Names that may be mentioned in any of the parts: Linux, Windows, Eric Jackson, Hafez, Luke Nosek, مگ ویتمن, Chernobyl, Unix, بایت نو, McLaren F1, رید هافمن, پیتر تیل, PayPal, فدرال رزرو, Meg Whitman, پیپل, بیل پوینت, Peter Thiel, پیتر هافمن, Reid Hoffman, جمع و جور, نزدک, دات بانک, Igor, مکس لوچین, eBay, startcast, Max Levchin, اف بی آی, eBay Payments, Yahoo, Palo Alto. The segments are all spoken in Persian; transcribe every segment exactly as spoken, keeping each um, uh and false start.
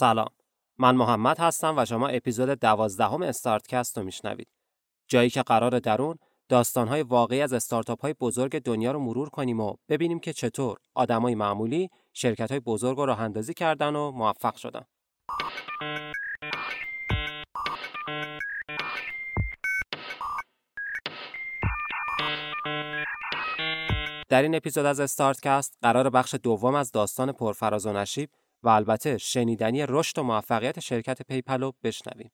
سلام، من محمد هستم و شما اپیزود دوازدهم استارتکست رو میشنوید. جایی که قراره درون داستان‌های واقعی از استارتاپ‌های بزرگ دنیا رو مرور کنیم و ببینیم که چطور آدمای معمولی شرکت‌های بزرگ رو راه‌اندازی کردن و موفق شدن. در این اپیزود از استارتکست قرار بخش دوم از داستان پرفراز و نشیب و البته شنیدنی رشد و موفقیت شرکت پیپل رو بشنویم.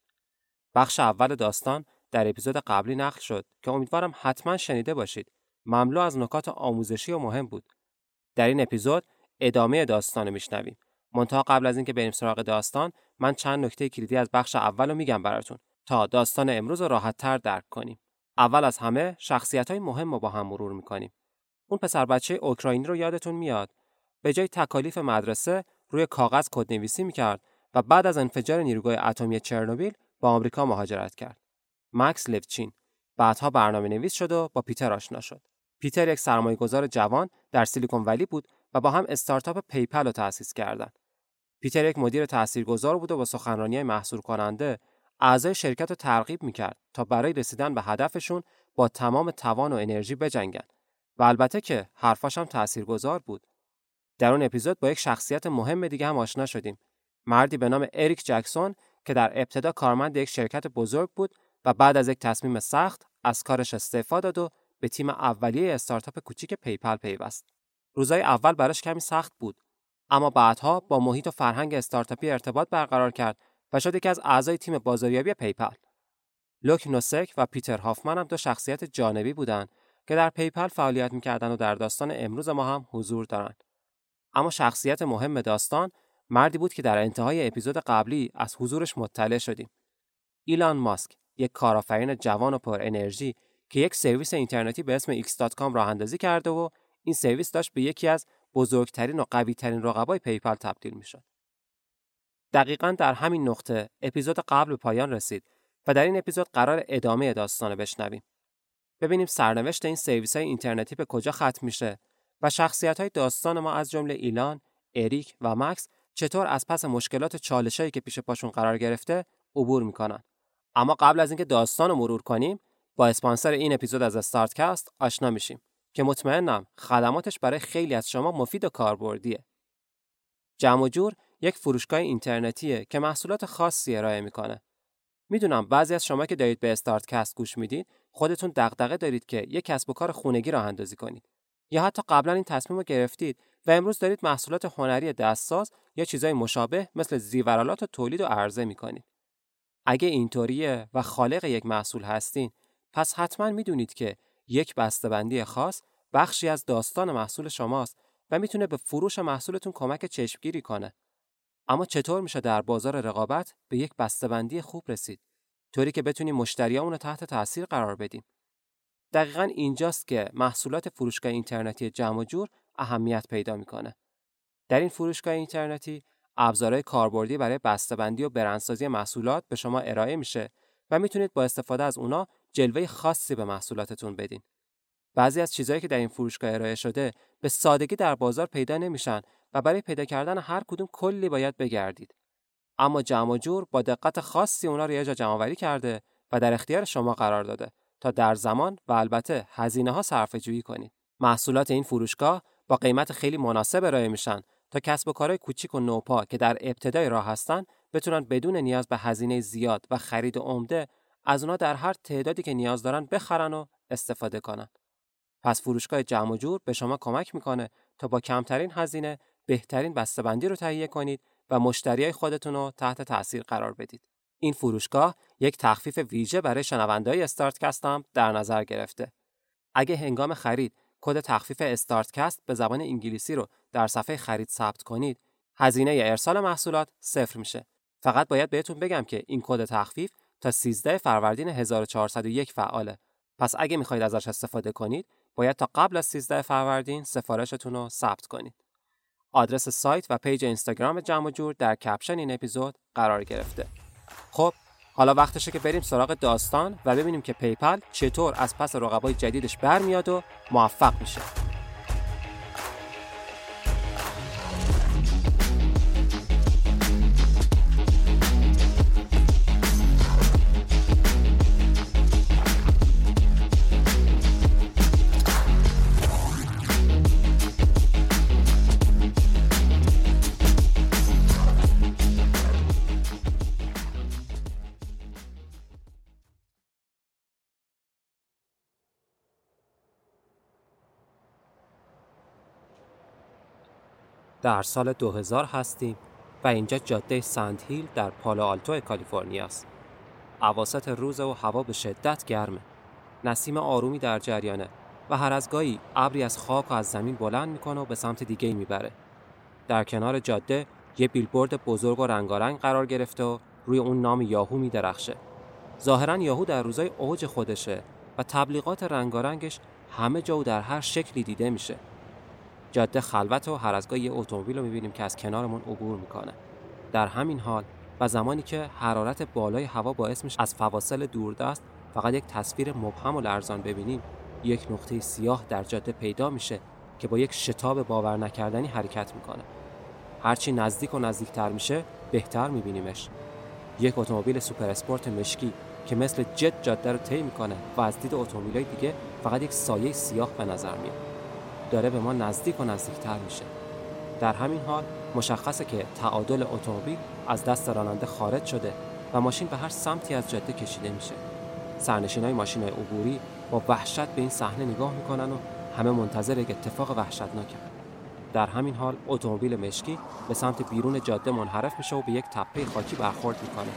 بخش اول داستان در اپیزود قبلی نقل شد که امیدوارم حتما شنیده باشید. مملو از نکات آموزشی و مهم بود. در این اپیزود ادامه داستان رو میشنویم. منتها قبل از اینکه بریم سراغ داستان، من چند نکته کلیدی از بخش اول رو میگم براتون تا داستان امروز رو راحت‌تر درک کنیم. اول از همه شخصیت‌های مهم رو با هم مرور می‌کنیم. اون پسر بچه اوکراینی رو یادتون میاد؟ به جای تکالیف مدرسه روی کاغذ کدنویسی میکرد و بعد از انفجار نیروگاه اتمی چرنوبیل با آمریکا مهاجرت کرد. مکس لوچین بعدها برنامه‌نویس شد و با پیتر آشنا شد. پیتر یک سرمایه‌گذار جوان در سیلیکون ولی بود و با هم استارتاپ پیپل رو تأسیس کردند. پیتر یک مدیر تاثیرگذار بود و با سخنرانی‌های محصور کننده اعضای شرکت رو ترغیب میکرد تا برای رسیدن به هدفشون با تمام توان و انرژی بجنگند. و البته که حرفاش هم تاثیرگذار بود. در اون اپیزود با یک شخصیت مهم دیگه هم آشنا شدیم. مردی به نام اریک جکسون که در ابتدا کارمند یک شرکت بزرگ بود و بعد از یک تصمیم سخت از کارش استعفا داد و به تیم اولیه استارتاپ کوچیک پیپل پیوست. روزهای اول براش کمی سخت بود، اما بعدها با محیط و فرهنگ استارتاپی ارتباط برقرار کرد و شد یکی از اعضای تیم بازاریابی پیپل. لوک نوسک و پیتر هافمن هم دو شخصیت جانبی بودند که در پیپل فعالیت می‌کردند و در داستان امروز ما هم حضور دارند. اما شخصیت مهم داستان مردی بود که در انتهای اپیزود قبلی از حضورش مطلع شدیم. ایلان ماسک، یک کارآفرین جوان و پر انرژی که یک سرویس اینترنتی به اسم ایکس دات کام راه اندازی کرده و این سرویس داشت به یکی از بزرگترین و قوی‌ترین رقبای پیپل تبدیل می‌شد. دقیقاً در همین نقطه اپیزود قبل به پایان رسید و در این اپیزود قرار ادامه داستان رو بشنویم. ببینیم سرنوشت این سرویس‌های اینترنتی به کجا ختم میشه و شخصیت‌های داستان ما از جمله ایلان، اریک و مکس چطور از پس مشکلات و چالش‌هایی که پیش پاشون قرار گرفته عبور می‌کنن. اما قبل از اینکه داستان رو مرور کنیم، با اسپانسر این اپیزود از استارتکست آشنا میشیم که مطمئنم خدماتش برای خیلی از شما مفید و کاربردیه. جمع و جور یک فروشگاه اینترنتیه که محصولات خاصی ارائه می‌کنه. میدونم بعضی از شما که دارید به استارتکست گوش میدید خودتون دغدغه دارید که یک کسب و کار خونگی راه اندازی کنید یا حتی قبلا این تصمیم رو گرفتید و امروز دارید محصولات هنری دستساز یا چیزای مشابه مثل زیورالات و تولید و عرضه میکنید. اگه اینطوریه و خالق یک محصول هستین، پس حتما میدونید که یک بسته‌بندی خاص بخشی از داستان محصول شماست و میتونه به فروش محصولتون کمک چشمگیری کنه. اما چطور میشه در بازار رقابت به یک بسته‌بندی خوب رسید طوری که بتونیم مشتریامون رو تحت تاثیر قرار بدیم؟ دقیقاً اینجاست که محصولات فروشگاه اینترنتی جمع و جور اهمیت پیدا میکنه. در این فروشگاه اینترنتی ابزارهای کاربردی برای بسته‌بندی و برندسازی محصولات به شما ارائه میشه و میتونید با استفاده از اونا جلوه خاصی به محصولاتتون بدین. بعضی از چیزهایی که در این فروشگاه ارائه شده به سادگی در بازار پیدا نمیشن و برای پیدا کردن هر کدوم کلی باید بگردید. اما جمع و جور با دقت خاصی اونا رو یه جا جمع‌آوری کرده و در اختیار شما قرار داده تا در زمان و البته هزینه‌ها صرفه‌جویی کنید. محصولات این فروشگاه با قیمت خیلی مناسب ارائه میشن تا کسب و کارهای کوچیک و نوپا که در ابتدای راه هستن بتونن بدون نیاز به هزینه زیاد و خرید عمده از اونا در هر تعدادی که نیاز دارن بخرن و استفاده کنن. پس فروشگاه جمع و جور به شما کمک میکنه تا با کمترین هزینه بهترین بسته‌بندی رو تهیه کنید و مشتریای خودتون رو تحت تاثیر قرار بدید. این فروشگاه یک تخفیف ویژه برای شنونده‌های استارتکست هم در نظر گرفته. اگه هنگام خرید کد تخفیف استارتکست به زبان انگلیسی رو در صفحه خرید ثبت کنید، هزینه ارسال محصولات صفر میشه. فقط باید بهتون بگم که این کد تخفیف تا سیزده فروردین هزار و چهارصد و یک فعاله. پس اگه می‌خواید ازش استفاده کنید، باید تا قبل از سیزده فروردین سفارشتون رو ثبت کنید. آدرس سایت و پیج اینستاگرام جمع و جور در کپشن این اپیزود قرار گرفته. خب، حالا وقتشه که بریم سراغ داستان و ببینیم که پیپل چطور از پس رقبای جدیدش برمیاد و موفق میشه. در سال دو هزار هستیم و اینجا جاده سند هیل در پالو آلتو کالیفرنیا است. اواسط روز و هوا به شدت گرمه. نسیم آرومی در جریانه و هر از گاهی ابری از خاک و از زمین بلند میکنه و به سمت دیگه میبره. در کنار جاده یه بیلبورد بزرگ و رنگارنگ قرار گرفته و روی اون نام یاهو میدرخشه. ظاهراً یاهو در روزای اوج خودشه و تبلیغات رنگارنگش همه جا و در هر شکلی دیده میشه. جاده خلوت و هر از گاهی یه اتومبیل رو میبینیم که از کنارمون عبور میکنه. در همین حال و زمانی که حرارت بالای هوا باعث میشه از فواصل دوردست فقط یک تصویر مبهم و لرزان ببینیم، یک نقطه سیاه در جاده پیدا میشه که با یک شتاب باور نکردنی حرکت میکنه. هرچی نزدیک و نزدیکتر میشه بهتر میبینیمش. یک اتومبیل سوپر اسپورت مشکی که مثل جت جاده رو طی میکنه و از دید اتومبیلای دیگه فقط یک سایه سیاه به نظر میاد. داره به ما نزدیک و نزدیکتر میشه. در همین حال مشخصه که تعادل اتومبیل از دست راننده خارج شده و ماشین به هر سمتی از جاده کشیده میشه. سرنشینای ماشینای عبوری با وحشت به این صحنه نگاه میکنن و همه منتظر یک اتفاق وحشتناکن. در همین حال اتومبیل مشکی به سمت بیرون جاده منحرف میشه و به یک تپه خاکی برخورد میکنه.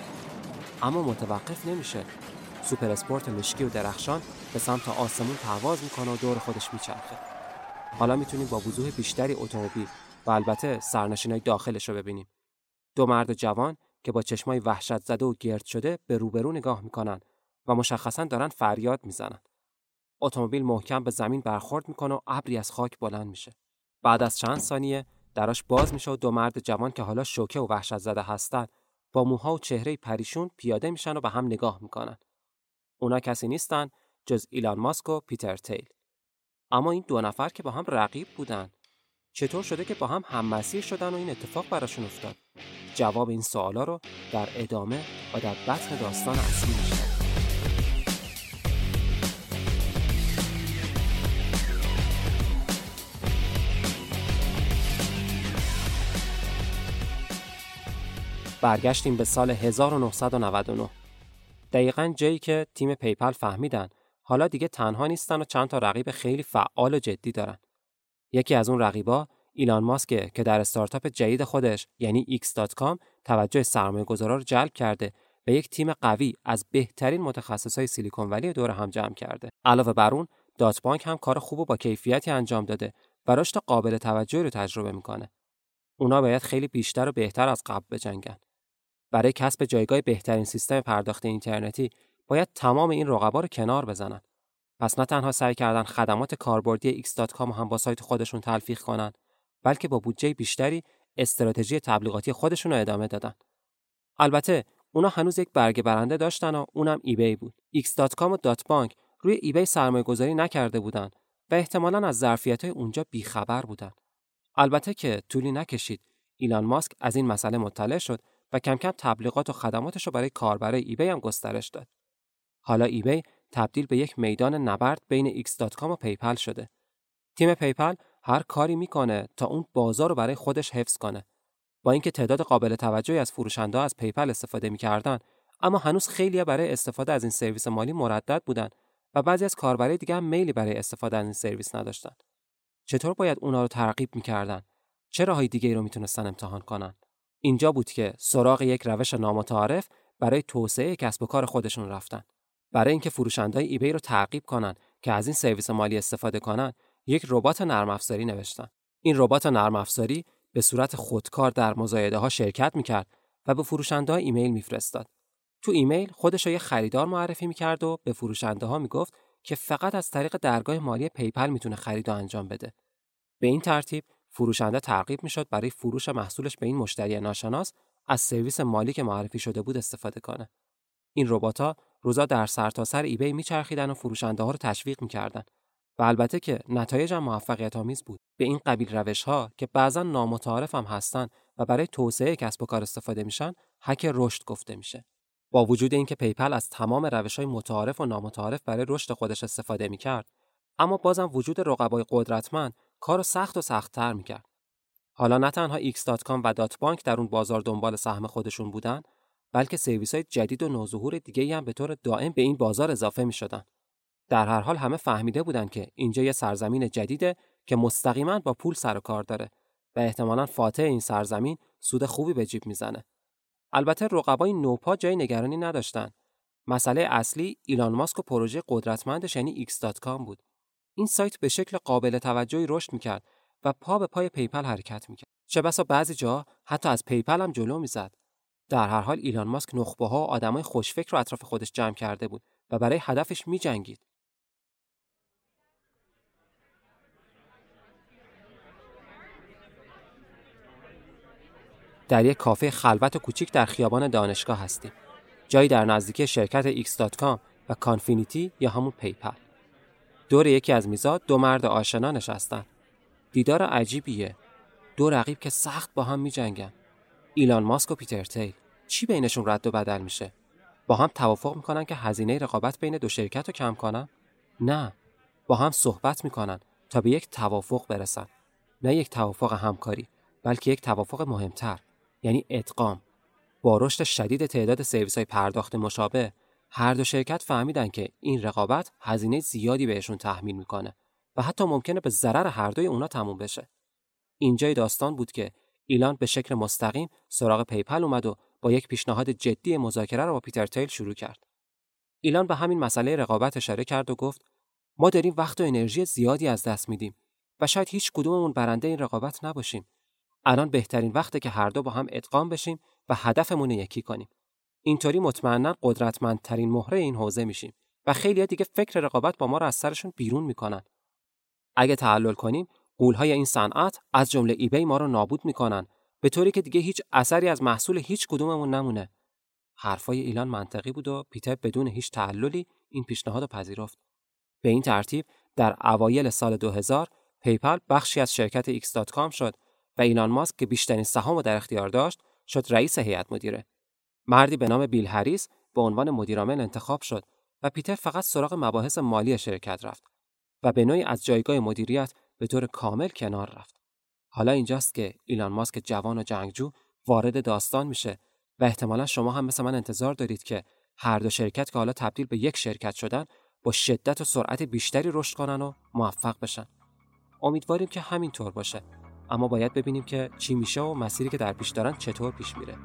اما متوقف نمیشه. سوپر اسپورت مشکی و درخشان به سمت آسمون پرواز میکنه و دور خودش میچرخه. حالا میتونیم با وضوح بیشتری اتومبیل و البته سرنشینای داخلش رو ببینیم. دو مرد جوان که با چشمای وحشت زده و گرد شده به روبرو نگاه میکنن و مشخصاً دارن فریاد میزنن. اتومبیل محکم به زمین برخورد میکنه و ابری از خاک بلند میشه. بعد از چند ثانیه دراش باز میشه و دو مرد جوان که حالا شوکه و وحشت زده هستن با موها و چهره پریشون پیاده میشن و به هم نگاه میکنن. اونا کسی نیستن جز ایلان ماسک و پیتر تیل. اما این دو نفر که با هم رقیب بودن، چطور شده که با هم هم‌مسیر شدن و این اتفاق براشون افتاد؟ جواب این سوالا رو در ادامه و در بطن داستان اصلی میشه. برگشتیم به سال هزار و نهصد و نود و نه. دقیقاً جایی که تیم پیپال فهمیدن حالا دیگه تنها نیستن و چند تا رقیب خیلی فعال و جدی دارن. یکی از اون رقیبا ایلان ماسک که در استارتاپ جدید خودش یعنی ایکس دات کام توجه سرمایه‌گذارا رو جلب کرده و یک تیم قوی از بهترین متخصصای سیلیکون ولی دور هم جمع کرده. علاوه بر اون دات بانک هم کار خوب و با کیفیتی انجام داده و رشد قابل توجهی رو تجربه میکنه. اونا باید خیلی بیشتر و بهتر از قبل بجنگن. برای کسب جایگاه بهترین سیستم پرداخت اینترنتی باید تمام این رقبا رو کنار بزنن. پس نه تنها سعی کردن خدمات کاربردی ایکس دات کام هم با سایت خودشون تلفیق کنن، بلکه با بودجه بیشتری استراتژی تبلیغاتی خودشون رو ادامه دادن. البته اونا هنوز یک برگ برنده داشتن و اونم ایبی بود. ایکس دات کام و دات بانک روی ایبی سرمایه‌گذاری نکرده بودن و احتمالاً از ظرفیت‌های اونجا بیخبر بودن. البته که طولی نکشید ایلان ماسک از این مسئله مطلع شد و کم کم تبلیغات و خدماتش رو برای کاربرای ایبی هم گسترش داد. حالا ایبی تبدیل به یک میدان نبرد بین ایکس دات کام و پیپال شده. تیم پیپال هر کاری میکنه تا اون بازار رو برای خودش حفظ کنه. با اینکه تعداد قابل توجهی از فروشنده از پیپال استفاده میکردن، اما هنوز خیلی‌ها برای استفاده از این سرویس مالی مردد بودن و بعضی از کاربرای دیگه هم میلی برای استفاده از این سرویس نداشتن. چطور باید اونا رو ترغیب میکردن؟ چه راه‌های دیگه‌ای رو میتونستن امتحان کنن؟ اینجا بود که سراغ یک روش نامتعارف برای توسعه کسب و کار خودشون رفتن. برای اینکه فروشندهای ایبی رو تعقیب کنن که از این سرویس مالی استفاده کنن، یک ربات نرم افزاری نوشتن. این ربات نرم افزاری به صورت خودکار در مزایده‌ها شرکت می‌کرد و به فروشنده‌ها ایمیل می‌فرستاد. تو ایمیل خودش یه خریدار معرفی می‌کرد و به فروشنده‌ها می‌گفت که فقط از طریق درگاه مالی پیپال می‌تونه خرید انجام بده. به این ترتیب فروشنده ترغیب می‌شد برای فروش محصولش به این مشتری ناشناس از سرویس مالی که معرفی شده بود استفاده کنه. این ربات‌ها روزا در سرتاسر ایبی میچرخیدن و فروشنده ها رو تشویق میکردن و البته که نتایج هم موفقیت آمیز بود. به این قبیل روش ها که بعضا نامتعارف هم هستن و برای توسعه کسب و کار استفاده میشن، هک رشد گفته میشه. با وجود اینکه پیپال از تمام روش های متعارف و نامتعارف برای رشد خودش استفاده میکرد، اما بازم وجود رقبای قدرتمند کارو سخت و سخت‌تر میکرد. حالا نه تنها ایکس دات کام و دات بانک در اون بازار دنبال سهم خودشون بودن، بلکه سرویس‌های جدید و نوظهور دیگه‌ای هم به طور دائم به این بازار اضافه می‌شدن. در هر حال همه فهمیده بودن که اینجا یه سرزمین جدیده که مستقیماً با پول سر و کار داره و احتمالاً فاتح این سرزمین سود خوبی به جیب میزنه. البته رقبای نوپا جای نگرانی نداشتن. مسئله اصلی ایلان ماسک و پروژه قدرتمندش یعنی ایکس دات کام بود. این سایت به شکل قابل توجهی رشد میکرد و پا به پای پیپال حرکت میکرد. چه بسا بعضی جا حتی از پیپال هم جلو میزد. در هر حال ایلان ماسک نخبه‌ها و آدمای خوشفکر رو اطراف خودش جمع کرده بود و برای هدفش می‌جنگید. در یک کافه خلوت و کوچیک در خیابان دانشگاه هستیم. جایی در نزدیکی شرکت ایکس دات کام و کانفینیتی یا همون پیپال. دور یکی از میزا دو مرد آشنا نشستن. دیدار عجیبیه. دو رقیب که سخت با هم می‌جنگن. ایلان ماسک و پیتر تیل. چی بینشون رد و بدل میشه؟ با هم توافق میکنن که هزینه رقابت بین دو شرکت رو کم کنن؟ نه، با هم صحبت میکنن تا به یک توافق برسن. نه یک توافق همکاری، بلکه یک توافق مهمتر، یعنی ادغام. با رشد شدید تعداد سرویس‌های پرداخت مشابه، هر دو شرکت فهمیدن که این رقابت هزینه زیادی بهشون تحمیل میکنه و حتی ممکنه به ضرر هر دوی اونا تموم بشه. اینجای داستان بود که ایلان به شکل مستقیم سراغ پیپال اومد و با یک پیشنهاد جدی مذاکره رو با پیتر تیل شروع کرد. ایلان به همین مسئله رقابت اشاره کرد و گفت ما داریم وقت و انرژی زیادی از دست میدیم و شاید هیچ کدوممون برنده این رقابت نباشیم. الان بهترین وقته که هر دو با هم ادغام بشیم و هدفمون یکی کنیم. اینطوری مطمئنا قدرتمندترین مهره این حوزه میشیم و خیلی‌ها دیگه فکر رقابت با ما رو از سرشون بیرون میکنن. اگه تعلل کنیم غول‌های این صنعت از جمله ایبی ما رو نابود میکنن، به طوری که دیگه هیچ اثری از محصول هیچ کدوممون نمونه. حرفای ایلان منطقی بود و پیتر بدون هیچ تعللی این پیشنهاد رو پذیرفت. به این ترتیب در اوایل سال دو هزار پیپال بخشی از شرکت ایکس دات کام شد و ایلان ماسک که بیشترین سهام در اختیار داشت شد رئیس هیئت مدیره. مردی به نام بیل هریس به عنوان مدیرعامل انتخاب شد و پیتر فقط سراغ مباحث مالی شرکت رفت و به نوعی از جایگاه مدیریت به طور کامل کنار رفت. حالا اینجاست که ایلان ماسک جوان و جنگجو وارد داستان میشه و احتمالا شما هم مثل من انتظار دارید که هر دو شرکت که حالا تبدیل به یک شرکت شدن با شدت و سرعت بیشتری رشد کنن و موفق بشن. امیدواریم که همین طور باشه، اما باید ببینیم که چی میشه و مسیری که در پیش دارن چطور پیش میره.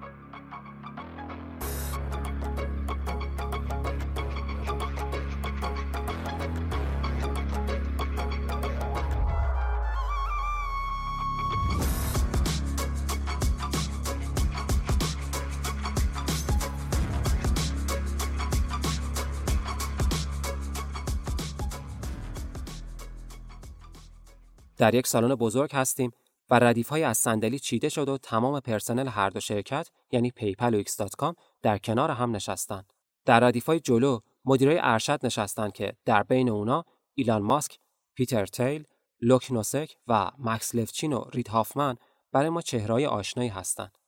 در یک سالن بزرگ هستیم و ردیف‌های از صندلی چیده شد و تمام پرسنل هر دو شرکت یعنی پیپال و ایکس دات کام در کنار هم نشستن. در ردیف‌های جلو مدیرای ارشد نشستن که در بین اونا ایلان ماسک، پیتر تیل، لوک نوسک و مکس لفچین و رید هافمن برای ما چهره‌های آشنایی هستند.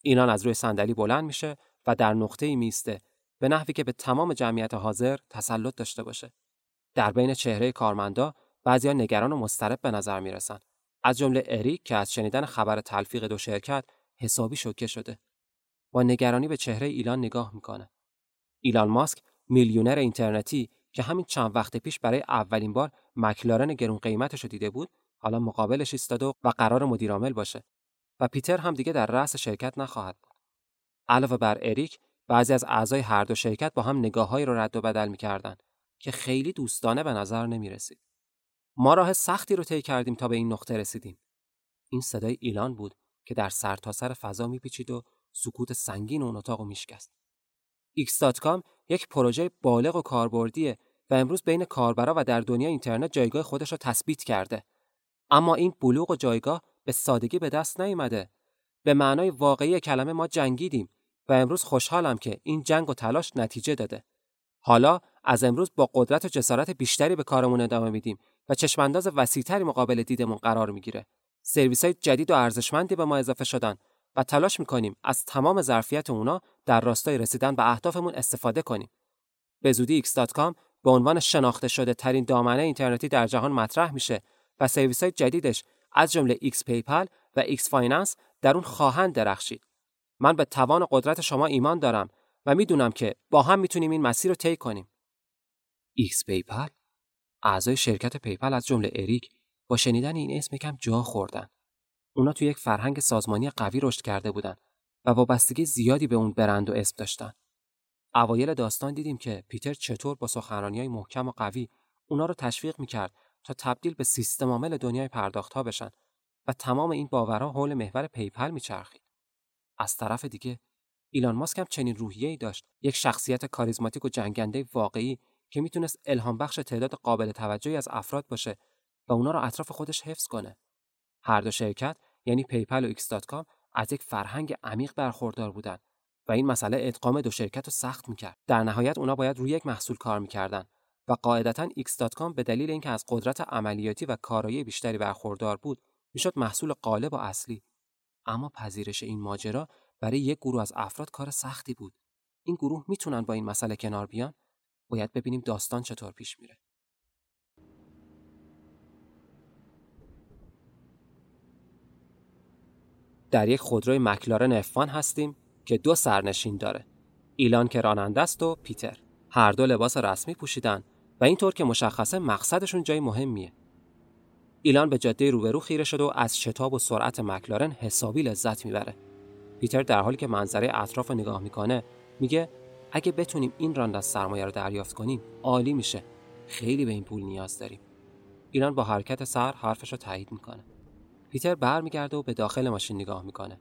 ایلان از روی صندلی بلند میشه و در نقطه‌ای میسته به نحوی که به تمام جمعیت حاضر تسلط داشته باشه. در بین چهره کارمندا بعضیا نگران و مضطرب به نظر میرسن، از جمله اریک که از شنیدن خبر تلفیق دو شرکت حسابی شوکه شده. با نگرانی به چهره ایلان نگاه میکنه. ایلان ماسک میلیونر اینترنتی که همین چند وقت پیش برای اولین بار مکلارن گرون قیمتشو دیده بود، حالا مقابلش ایستاده و قرار مدیرعامل باشه و پیتر هم دیگه در رأس شرکت نخواهد بود. علاوه بر اریک، بعضی از اعضای هر دو شرکت با هم نگاههایی رو رد و بدل میکردن که خیلی دوستانه به نظر نمیرسید. ما راه سختی رو طی کردیم تا به این نقطه رسیدیم. این صدای ایلان بود که در سرتاسر فضا میپیچید و سکوت سنگین اون اتاق رو میشکست. ایکس دات کام یک پروژه بالغ و کاربردیه و امروز بین کاربرا و در دنیای اینترنت جایگاه خودش رو تثبیت کرده. اما این بلوغ و جایگاه به سادگی به دست نیامده. به معنای واقعی کلمه ما جنگیدیم و امروز خوشحالم که این جنگ و تلاش نتیجه داده. حالا از امروز با قدرت و جسارت بیشتری به کارمون ادامه میدیم و چشم انداز وسیع‌تری مقابل دیدمون قرار میگیره. سرویس‌های جدید و ارزشمندی به ما اضافه شدن و تلاش میکنیم از تمام ظرفیت اونا در راستای رسیدن به اهدافمون استفاده کنیم. به زودی ایکس دات کام به عنوان شناخته شده ترین دامنه اینترنتی در جهان مطرح میشه و سرویس‌های جدیدش از جمله ایکس پیپال و ایکس فایننس در اون خواهند درخشید. من به توان و قدرت شما ایمان دارم و میدونم که با هم میتونیم این مسیر رو طی کنیم. ایکس پیپال. اعضای شرکت پیپال از جمله اریک با شنیدن این اسم یکم جا خوردن. اونا تو یک فرهنگ سازمانی قوی رشد کرده بودن و وابستگی زیادی به اون برند و اسم داشتن. اوایل داستان دیدیم که پیتر چطور با سخنرانی‌های محکم و قوی اونا رو تشویق می‌کرد تا تبدیل به سیستم عامل دنیای پرداخت‌ها بشن و تمام این باورها حول محور پیپال می‌چرخید. از طرف دیگه ایلان ماسک هم چنین روحیه‌ای داشت، یک شخصیت کاریزماتیک و جنگنده واقعی که میتونست الهام بخش تعداد قابل توجهی از افراد باشه و اونا رو اطراف خودش حفظ کنه. هر دو شرکت یعنی پیپال و ایکس دات کام از یک فرهنگ عمیق برخوردار بودن و این مسئله ادغام دو شرکت رو سخت می‌کرد. در نهایت اونا باید روی یک محصول کار می‌کردن و قاعدتاً ایکس دات کام به دلیل اینکه از قدرت عملیاتی و کارایی بیشتری برخوردار بود، میشد محصول غالب و اصلی. اما پذیرش این ماجرا برای یک گروه از افراد کار سختی بود. این گروه میتونن با این مسئله کنار بیان؟ باید ببینیم داستان چطور پیش میره. در یک خودروی مکلارن اف وان هستیم که دو سرنشین داره. ایلان که راننده است و پیتر. هر دو لباس رسمی پوشیدن و اینطور که مشخصه مقصدشون جای مهمیه. ایلان به جاده روبرو خیره شد و از شتاب و سرعت مکلارن حسابی لذت میبره. پیتر در حالی که منظره اطراف رو نگاه میکنه میگه اگه بتونیم این راند از سرمایه رو دریافت کنیم عالی میشه. خیلی به این پول نیاز داریم. ایلان با حرکت سر حرفش رو تایید میکنه. پیتر برمیگرده و به داخل ماشین نگاه میکنه.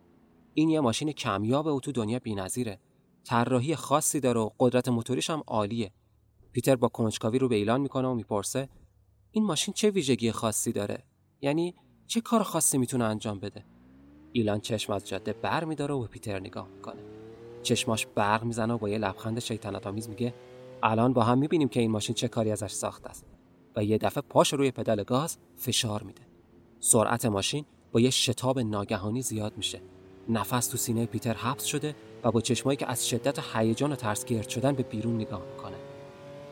این یه ماشین کمیابه و تو دنیا بی‌نظیره. طراحی خاصی داره و قدرت موتوریش هم عالیه. پیتر با کنجکاوی رو به ایلان میکنه و میپرسه این ماشین چه ویژگی خاصی داره؟ یعنی چه کار خاصی میتونه انجام بده؟ ایلان چشم از جاده برمی‌داره و به پیتر نگاه میکنه. چشماش برق میزنه و با یه لبخند شیطنت‌آمیز میگه الان با هم میبینیم که این ماشین چه کاری ازش ساخته است و یه دفعه پاش روی پدال گاز فشار میده. سرعت ماشین با یه شتاب ناگهانی زیاد میشه. نفس تو سینه پیتر حبس شده و با چشمایی که از شدت هیجان و ترس گرد شدن به بیرون نگاه میکنه.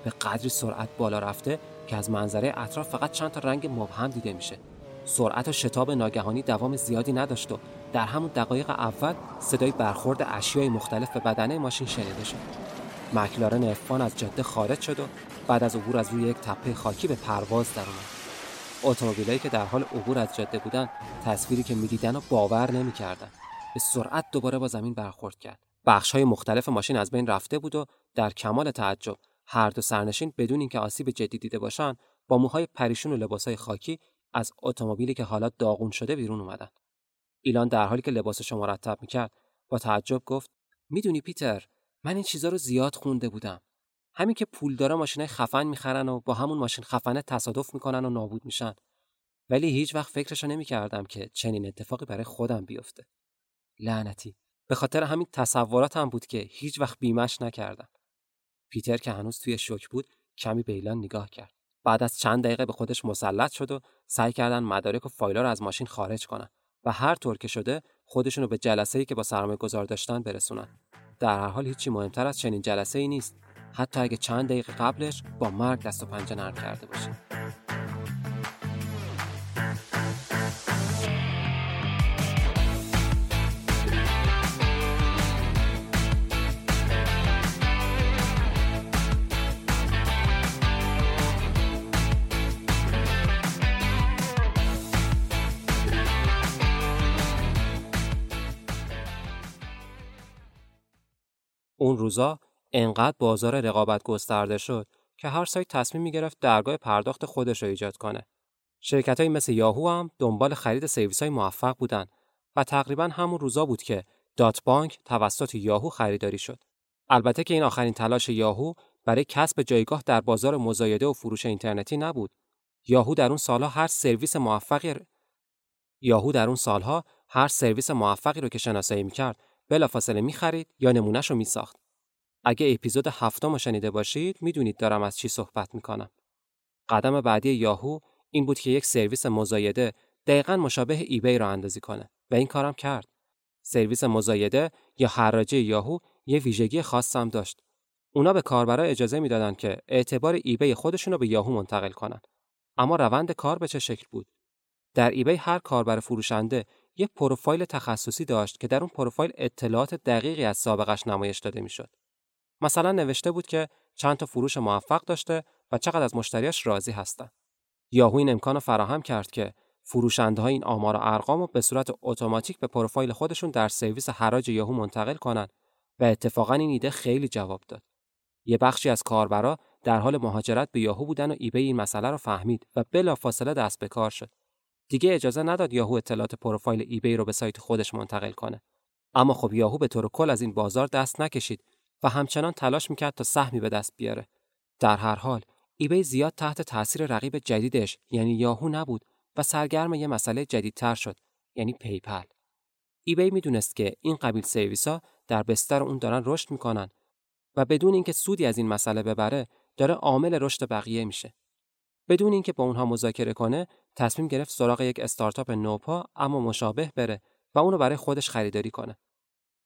به قدری سرعت بالا رفته که از منظره اطراف فقط چند تا رنگ مبهم دیده میشه. سرعت و شتاب ناگهانی دوام زیادی نداشت و در همون دقایق اول صدای برخورد اشیای مختلف به بدنه ماشین شنیده شد. مکلارن اف وان از جاده خارج شد و بعد از عبور از روی یک تپه خاکی به پرواز درآمد. اتومبیلایی که در حال عبور از جاده بودن تصویری که می‌دیدن رو باور نمی‌کردن. به سرعت دوباره با زمین برخورد کرد. بخش‌های مختلف ماشین از بین رفته بود و در کمال تعجب هر دو سرنشین بدون اینکه آسیب جدی دیده باشن با موهای پریشون و لباس‌های خاکی از اتومبیلی که حالا داغون شده بیرون اومدن. ایلان در حالی که لباسش رو مرتب میکرد با تعجب گفت میدونی پیتر، من این چیزا رو زیاد خونده بودم. همین که پولدارا ماشینای خفن میخرن و با همون ماشین خفنه تصادف میکنن و نابود میشن، ولی هیچ وقت فکرشو نمیکردم که چنین اتفاقی برای خودم بیفته. لعنتی، به خاطر همین تصوراتم بود که هیچ وقت بیمش نکردم. پیتر که هنوز توی شوک بود کمی به ایلان نگاه کرد. بعد از چند دقیقه به خودش مسلط شد و سعی کردن مدارک و فایل‌ها رو از ماشین خارج کنن و هر طور که شده خودشونو به جلسه‌ای که با سرمایه‌گذار داشتن برسونن. در هر حال هیچی مهمتر از چنین جلسه‌ای نیست، حتی اگه چند دقیقه قبلش با مرگ دست و پنجه نرم کرده باشه. اون روزا انقدر بازار رقابت گسترده شد که هر سایت تصمیم می‌گرفت درگاه پرداخت خودش رو ایجاد کنه. شرکت‌هایی مثل یاهو هم دنبال خرید سرویس‌های موفق بودن و تقریباً همون روزا بود که دات بانک توسط یاهو خریداری شد. البته که این آخرین تلاش یاهو برای کسب جایگاه در بازار مزایده و فروش اینترنتی نبود. یاهو در اون سال‌ها هر سرویس موفقی ر... یاهو در اون سال‌ها هر سرویس موفقی رو که شناسایی می‌کرد بلافاصله می‌خرید یا نمونه‌شو می‌ساخت. اگه اپیزود هفتم رو شنیده باشید میدونید دارم از چی صحبت میکنم. قدم بعدی یاهو این بود که یک سرویس مزایده دقیقاً مشابه ایبی رو اندازی کنه و این کارم کرد. سرویس مزایده یا حراجی یاهو یه ویژگی خاص هم داشت. اونا به کاربرا اجازه میدادن که اعتبار ایبی خودشون رو به یاهو منتقل کنن. اما روند کار به چه شکل بود؟ در ایبی هر کاربر فروشنده یه پروفایل تخصصی داشت که در اون پروفایل اطلاعات دقیقی از سابقش نمایش داده میشد. مثلا نوشته بود که چند تا فروش موفق داشته و چقدر از مشتریاش راضی هستن. یاهو این امکانو فراهم کرد که فروشنده‌ها این آمار و ارقام رو به صورت اتوماتیک به پروفایل خودشون در سرویس حراج یاهو منتقل کنن و اتفاقا این ایده خیلی جواب داد. یه بخشی از کاربرا در حال مهاجرت به یاهو بودن و ایبی این مسئله رو فهمید و بلافاصله دست به کار شد. دیگه اجازه نداد یاهو اطلاعات پروفایل ایبی رو به سایت خودش منتقل کنه. اما خب یاهو به طور کل از این بازار دست نکشید و همچنان تلاش میکرد تا سهمی به دست بیاره. در هر حال ایبی زیاد تحت تاثیر رقیب جدیدش یعنی یاهو نبود و سرگرم یه مسئله جدیدتر شد، یعنی پیپال. ایبی میدونست که این قبیل سرویس‌ها در بستر اون دارن رشد میکنن و بدون اینکه سودی از این مسئله ببره داره عامل رشد بقیه میشه. بدون اینکه با اونها مذاکره کنه تصمیم گرفت سراغ یک استارتاپ نوپا اما مشابه بره و اونو برای خودش خریداری کنه.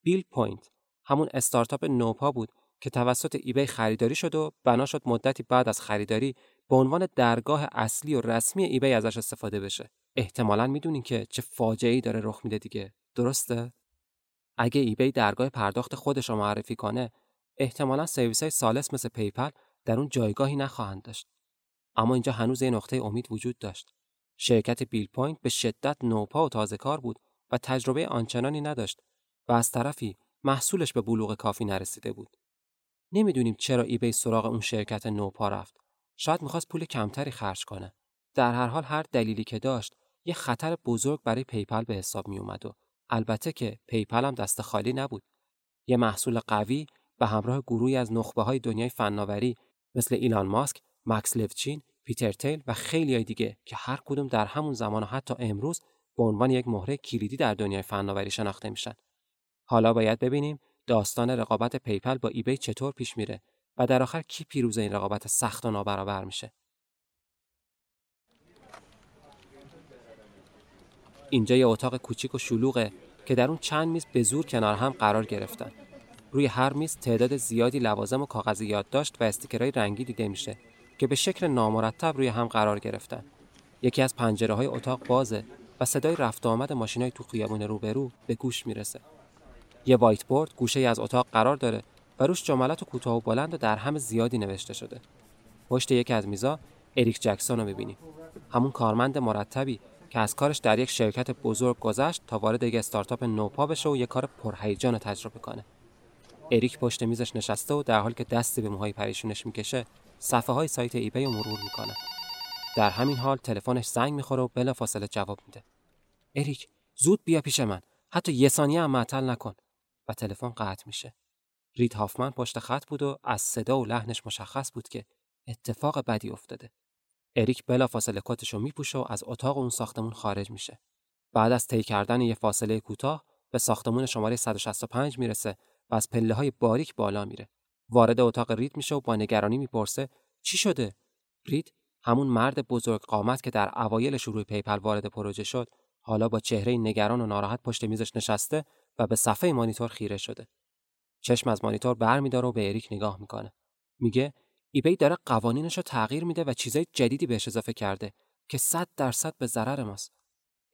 بیل پوینت همون استارتاپ نوپا بود که توسط ایبی خریداری شد و بنا شد مدتی بعد از خریداری به عنوان درگاه اصلی و رسمی ایبی ازش استفاده بشه. احتمالاً میدونین که چه فاجعه‌ای داره رخ میده دیگه، درسته؟ اگه ایبی درگاه پرداخت خودش رو معرفی کنه، احتمالاً سرویس‌های سالس مثل پیپال در اون جایگاهی نخواهند داشت. اما اینجا هنوز یه نقطه امید وجود داشت. شرکت بیل پوینت به شدت نوپا و تازه‌کار بود و تجربه آنچنانی نداشت و از طرفی محصولش به بلوغ کافی نرسیده بود. نمیدونیم چرا ایبی سراغ اون شرکت نوپا رفت. شاید میخواست پول کمتری خرج کنه. در هر حال هر دلیلی که داشت، یه خطر بزرگ برای پیپال به حساب میومد و البته که پیپال هم دست خالی نبود. یه محصول قوی به همراه گروهی از نخبه‌های دنیای فناوری مثل ایلان ماسک، مکس لوچین، پیتر تیل و خیلیای دیگه که هر کدوم در همون زمان و حتی امروز به عنوان یک مهره کلیدی در دنیای فناوری شناخته میشن. حالا باید ببینیم داستان رقابت پیپال با ایبی چطور پیش میره و در آخر کی پیروز این رقابت سخت و نابرابر میشه. اینجا یه اتاق کوچیک و شلوغه که در اون چند میز به زور کنار هم قرار گرفتن. روی هر میز تعداد زیادی لوازم و کاغذ یادداشت و استیکرهای رنگی دیده میشه که به شکل نامرتب روی هم قرار گرفتن. یکی از پنجره‌های اتاق بازه و صدای رفت و آمد ماشینای تو خیابون روبرو به گوش میرسه. یه وایت بورد گوشه‌ای از اتاق قرار داره و روش جملات کوتاه و بلند و در هم زیادی نوشته شده. پشت یکی از میزا اریک جکسون رو می‌بینیم. همون کارمند مرتبی که از کارش در یک شرکت بزرگ گذشت تا وارد یک استارتاپ نوپا بشه و یک کار پرهیجان تجربه کنه. اریک پشت میزش نشسته و در حالی که دستی به موهای پریشونش میکشه، صفحه‌های سایت ایبی رو مرور میکنه. در همین حال تلفنش زنگ میخوره و بلافاصله جواب میده. اریک، زود بیا پیش من. حتی یه ثانیه هم معطل نکن. و تلفن قطع میشه. رید هافمن پشت خط بود و از صدا و لحنش مشخص بود که اتفاق بدی افتاده. اریک بلافاصله کتشو میپوشه و از اتاق اون ساختمون خارج میشه. بعد از طی کردن یه فاصله کوتاه به ساختمون شماره صد و شصت و پنج میرسه و از پله‌های باریک بالا میره. وارد اتاق رید میشه و با نگرانی میپرسه چی شده؟ رید، همون مرد بزرگ قامت که در اوایل شروع پیپال وارد پروژه شد، حالا با چهره نگران و ناراحت پشت میزش نشسته و به صفحه مانیتور خیره شده. چشم از مانیتور برمی‌داره و به اریک نگاه میکنه. میگه ایبی داره قوانینش رو تغییر میده و چیزای جدیدی بهش اضافه کرده که صد درصد به ضرر ماست.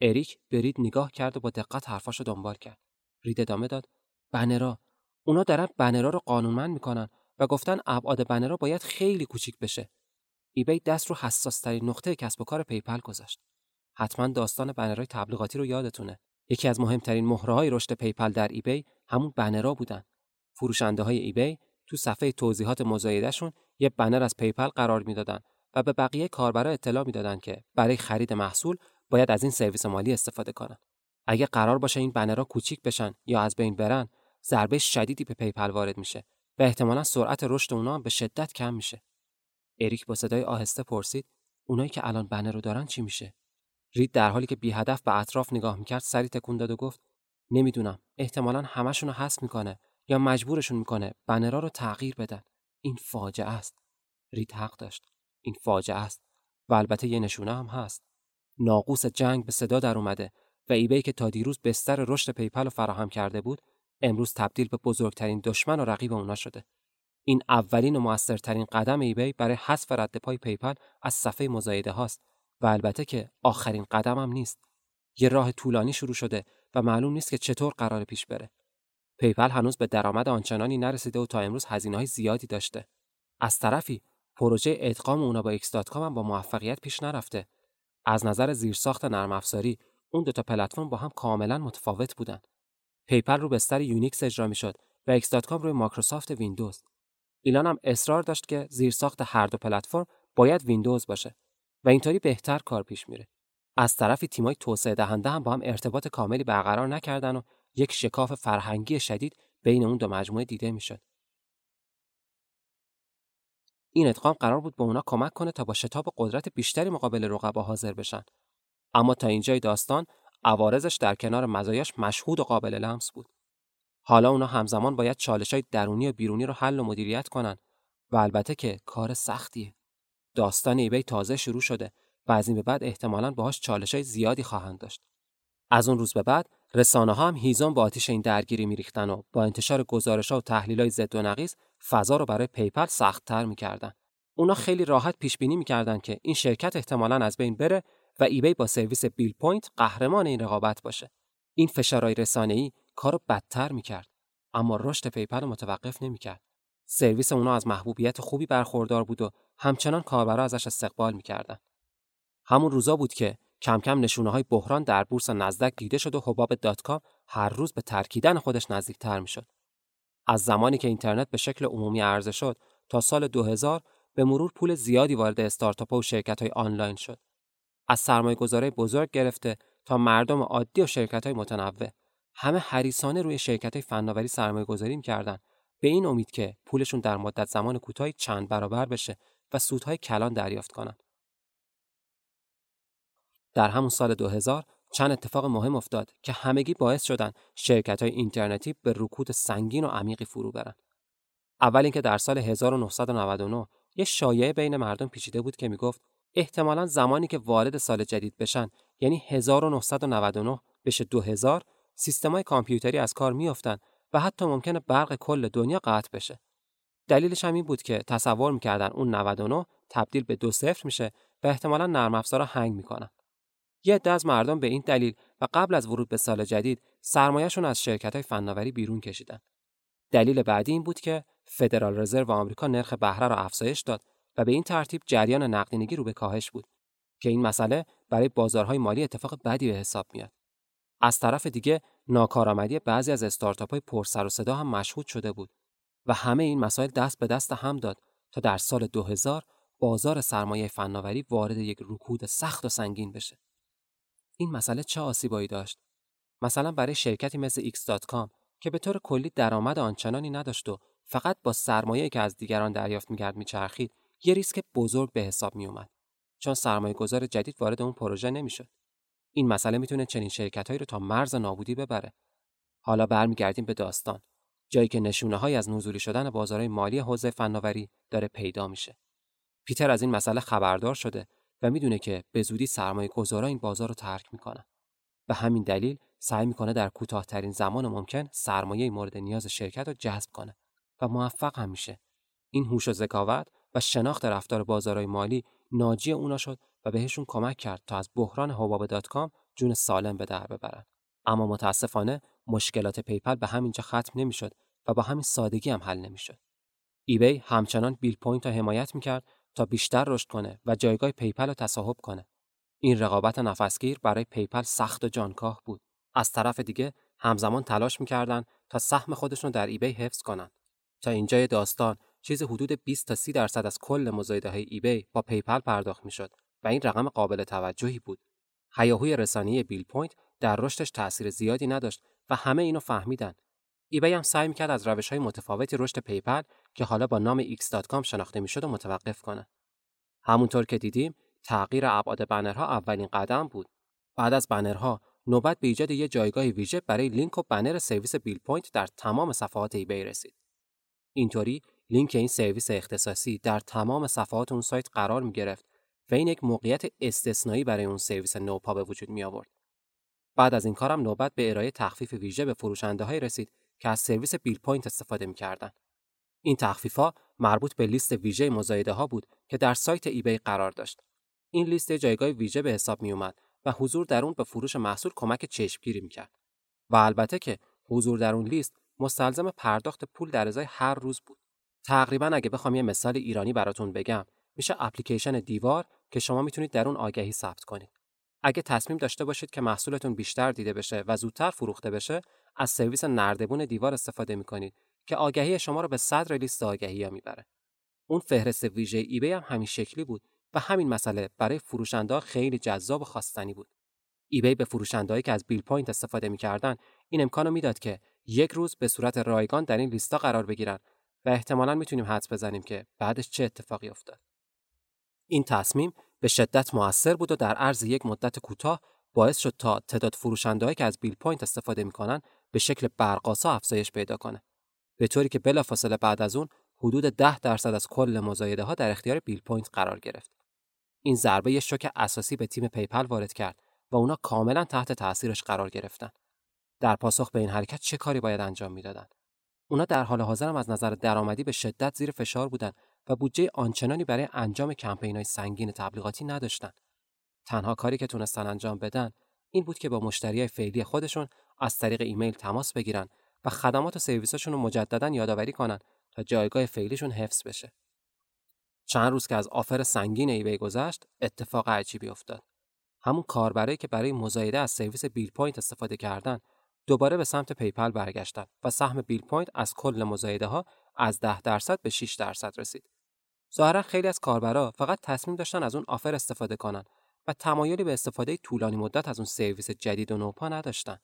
اریک به رید نگاه کرد و با دقت حرفاشو دنبال کرد. رید ادامه داد: بنرها، اونا دارن بنرها رو قانونمند میکنن و گفتن ابعاد بنرها باید خیلی کوچیک بشه. ایبی دست رو حساس‌ترین نقطه کسب و کار پیپال گذاشت. حتما داستان بنرهای تبلیغاتی رو یادتونه. یکی از مهمترین مهره‌های رشد پیپال در ایبی همون بنرها بودن. فروشنده‌های ایبی تو صفحه توضیحات مزایده‌شون یه بنر از پیپال قرار میدادن و به بقیه کاربرا اطلاع میدادن که برای خرید محصول باید از این سرویس مالی استفاده کنن. اگه قرار باشه این بنرها کوچیک بشن یا از بین برن، ضربه شدیدی به پیپال وارد میشه و احتمالاً سرعت رشد اونها به شدت کم میشه. اریک با صدای آهسته پرسید: اونایی که الان بنر رو دارن چی میشه؟ رید در حالی که بی هدف به اطراف نگاه میکرد سری تکون داد و گفت: نمیدونم، احتمالاً همشون رو حذف میکنه یا مجبورشون میکنه بنرها رو تغییر بدن. این فاجعه است. رید حق داشت. این فاجعه است و البته یه نشونه هم هست. ناقوس جنگ به صدا در اومده و ایبی که تا دیروز بستر رشد پیپال رو فراهم کرده بود، امروز تبدیل به بزرگترین دشمن و رقیب اونا شده. این اولین و موثرترین قدم ایبی برای حذف ردپای پیپال از صفحه مزایده هاست و البته که آخرین قدم هم نیست. یه راه طولانی شروع شده و معلوم نیست که چطور قرار پیش بره. پیپال هنوز به درآمد آنچنانی نرسیده و تا امروز هزینه‌های زیادی داشته. از طرفی پروژه ادغام اونا با ایکس دات کام هم با موفقیت پیش نرفته از نظر زیرساخت نرم افزاری اون دو تا پلتفرم با هم کاملا متفاوت بودن. پیپال رو بستر یونیکس اجرا می‌شد و ایکس دات کام روی مایکروسافت ویندوز. ایلان هم اصرار داشت که زیرساخت هر دو پلتفرم باید ویندوز باشه و اینطوری بهتر کار پیش میره. از طرفی تیمای توسعه دهنده هم با هم ارتباط کاملی برقرار نکردن و یک شکاف فرهنگی شدید بین اون دو مجموعه دیده میشد. این ادغام قرار بود به اونا کمک کنه تا با شتاب قدرت بیشتری مقابل رقبا حاضر بشن. اما تا اینجای داستان عوارضش در کنار مزایاش مشهود و قابل لمس بود. حالا اونا همزمان باید چالش‌های درونی و بیرونی رو حل و مدیریت کنن و البته که کار سختیه. داستان ایبی تازه شروع شده و از این به بعد احتمالاً باهاش چالش‌های زیادی خواهند داشت. از اون روز به بعد رسانه‌ها هم هیزم با آتش این درگیری می‌ریختن و با انتشار گزارش‌ها و تحلیل‌های ضد و نقیض فضا رو برای پیپال سخت‌تر می‌کردن. اونا خیلی راحت پیش‌بینی می‌کردن که این شرکت احتمالاً از بین بره و ایبی با سرویس بیل پوینت قهرمان این رقابت باشه. این فشارهای رسانه‌ای کارو بدتر می‌کرد، اما رشد پیپال متوقف نمی‌کرد. سرویس اونا از محبوبیت خوبی برخوردار بود و همچنان کاربرا ازش استقبال می‌کردن. همون روزا بود که کم کم نشونه‌های بحران در بورس نزدک دیده شد و حباب دات کام هر روز به ترکیدن خودش نزدیک‌تر می‌شد. از زمانی که اینترنت به شکل عمومی عرضه شد تا سال دو هزار به مرور پول زیادی وارد استارتاپ‌ها و شرکت‌های آنلاین شد. از سرمایه‌گذارای بزرگ گرفته تا مردم عادی و شرکت‌های متنوع، همه حریصانه روی شرکت‌های فناوری سرمایه‌گذاری می‌کردند به این امید که پولشون در مدت زمان کوتاهی چند برابر بشه و سودهای کلان دریافت کنند. در همون سال دو هزار چند اتفاق مهم افتاد که همگی باعث شدن شرکت‌های اینترنتی به رکود سنگین و عمیقی فرو برن. اول اینکه در سال هزار و نهصد و نود و نه یک شایعه بین مردم پیچیده بود که میگفت احتمالاً زمانی که وارد سال جدید بشن، یعنی هزار و نهصد و نود و نه بشه دو هزار، سیستم‌های کامپیوتری از کار میافتن و حتی ممکنه برق کل دنیا قطع بشه. دلیلش هم این بود که تصور می‌کردن اون نود و نه تبدیل به دو صفر میشه و احتمالاً نرم افزارا هنگ می‌کنن. یه عده از مردم به این دلیل و قبل از ورود به سال جدید سرمایه‌شون از شرکت‌های فناوری بیرون کشیدن. دلیل بعدی این بود که فدرال رزرو آمریکا نرخ بهره را افزایش داد و به این ترتیب جریان نقدینگی رو به کاهش بود که این مسئله برای بازارهای مالی اتفاق بدی به حساب میاد. از طرف دیگه ناکارآمدی بعضی از استارتاپ‌های پر سر و صدا هم مشهود شده بود و همه این مسائل دست به دست هم داد تا در سال دو هزار بازار سرمایه فناوری وارد یک رکود سخت و سنگین بشه. این مسئله چه آسیبایی داشت؟ مثلا برای شرکتی مثل ایکس دات کام که به طور کلی درآمد آنچنانی نداشت و فقط با سرمایه‌ای که از دیگران دریافت می‌کرد میچرخید، یه ریسک بزرگ به حساب میومد چون سرمایه‌گذار جدید وارد اون پروژه نمی‌شد. این مسئله میتونه چنین شرکت‌هایی رو تا مرز نابودی ببره. حالا برمیگردیم به داستان، جایی که نشونه‌هایی از نزولی شدن بازارهای مالی حوزه فناوری داره پیدا میشه. پیتر از این مسئله خبردار شده و میدونه که به زودی سرمایه‌گذارا این بازار رو ترک میکنن. به همین دلیل سعی میکنه در کوتاه‌ترین زمان ممکن سرمایه مورد نیاز شرکت رو جذب کنه و موفق هم میشه. این هوش و ذکاوت و شناخت رفتار بازارهای مالی ناجی اونا شد و بهشون کمک کرد تا از بحران حباب دات کام جون سالم به در ببرن. اما متاسفانه مشکلات پیپال به همینجا ختم نمیشد و با همین سادگی هم حل نمیشد. ایبی همچنان بیل پوینت رو حمایت میکرد تا بیشتر رشد کنه و جایگاه پیپال رو تصاحب کنه. این رقابت نفسگیر برای پیپال سخت و جانکاه بود. از طرف دیگه همزمان تلاش می‌کردن تا سهم خودشون در ایبی حفظ کنن. تا اینجای داستان چیز حدود بیست تا سی درصد از کل مزایده‌های ایبی با پیپال پرداخت می‌شد و این رقم قابل توجهی بود. هیاهوی رسانه‌ای بیل پوینت در رشدش تأثیر زیادی نداشت و همه اینو فهمیدن. ایبی هم سعی می‌کرد از روش‌های متفاوتی رشد پیپال که حالا با نام ایکس دات کام شناخته میشد و متوقف کنه. همونطور که دیدیم تغییر ابعاد بنرها اولین قدم بود. بعد از بنرها نوبت به ایجاد یک جایگاه ویژه برای لینک و بنر سرویس بیل پوینت در تمام صفحات ایبی رسید. اینطوری لینک این سرویس اختصاصی در تمام صفحات اون سایت قرار می گرفت و این یک موقعیت استثنایی برای اون سرویس نوپا به وجود می آورد. بعد از این کارم نوبت به ارائه تخفیف ویژه به فروشنده‌های رسید که از سرویس بیل پوینت استفاده می‌کردند. این تخفیف‌ها مربوط به لیست ویژه مزایده‌ها بود که در سایت ایبی قرار داشت. این لیست جایگاه ویژه به حساب می‌اومد و حضور در اون به فروش محصول کمک چشمگیری می‌کرد. و البته که حضور در اون لیست مستلزم پرداخت پول در ازای هر روز بود. تقریباً اگه بخوام یه مثال ایرانی براتون بگم، میشه اپلیکیشن دیوار که شما میتونید در اون آگهی ثبت کنید. اگه تصمیم داشته باشید که محصولتون بیشتر دیده بشه و زودتر فروخته بشه، از سرویس نردبون دیوار استفاده میکنید که آگهی شما رو به صدر لیست آگهی‌ها میبره. اون فهرست ویژه ایبی هم همین شکلی بود و همین مسئله برای فروشنده‌ها خیلی جذاب و خواستنی بود. ایبی به فروشنده‌هایی که از بیل پوینت استفاده میکردن این امکان رو میداد که یک روز به صورت رایگان در این لیستا قرار بگیرن و احتمالاً میتونیم حدس بزنیم که بعدش چه اتفاقی افتاد. این تصمیم به شدت مؤثر بود و در عرض یک مدت کوتاه باعث شد تا تعداد فروشنده‌هایی که از بیل پوینت استفاده میکنن به شکل برق‌آسا افزایش پیدا کنه، به طوری که بلافاصله بعد از اون حدود ده درصد از کل مزایده ها در اختیار بیل پوینت قرار گرفت. این ضربه یه شوک اساسی به تیم پیپال وارد کرد و اونا کاملا تحت تاثیرش قرار گرفتن. در پاسخ به این حرکت چه کاری باید انجام میدادن؟ اونا در حال حاضر هم از نظر درآمدی به شدت زیر فشار بودن و بودجه آنچنانی برای انجام کمپین‌های سنگین تبلیغاتی نداشتن. تنها کاری که تونستن انجام بدن این بود که با مشتریای فعلی خودشون از طریق ایمیل تماس بگیرن و خدمات و سرویساشون رو مجدداً یادآوری کنن تا جایگاه فعلیشون حفظ بشه. چند روز که از آفر سنگین ایبی گذشت، اتفاق عجیبی افتاد. همون کاربرایی که برای مزایده از سرویس بیل پوینت استفاده کردن، دوباره به سمت پیپال برگشتن و سهم بیل پوینت از کل مزایده‌ها از ده درصد به شش درصد رسید. ظاهرا خیلی از کاربرا فقط تصمیم داشتن از اون آفر استفاده کنن و تمایلی به استفاده طولانی مدت از اون سرویس جدید و نوپا نداشتن.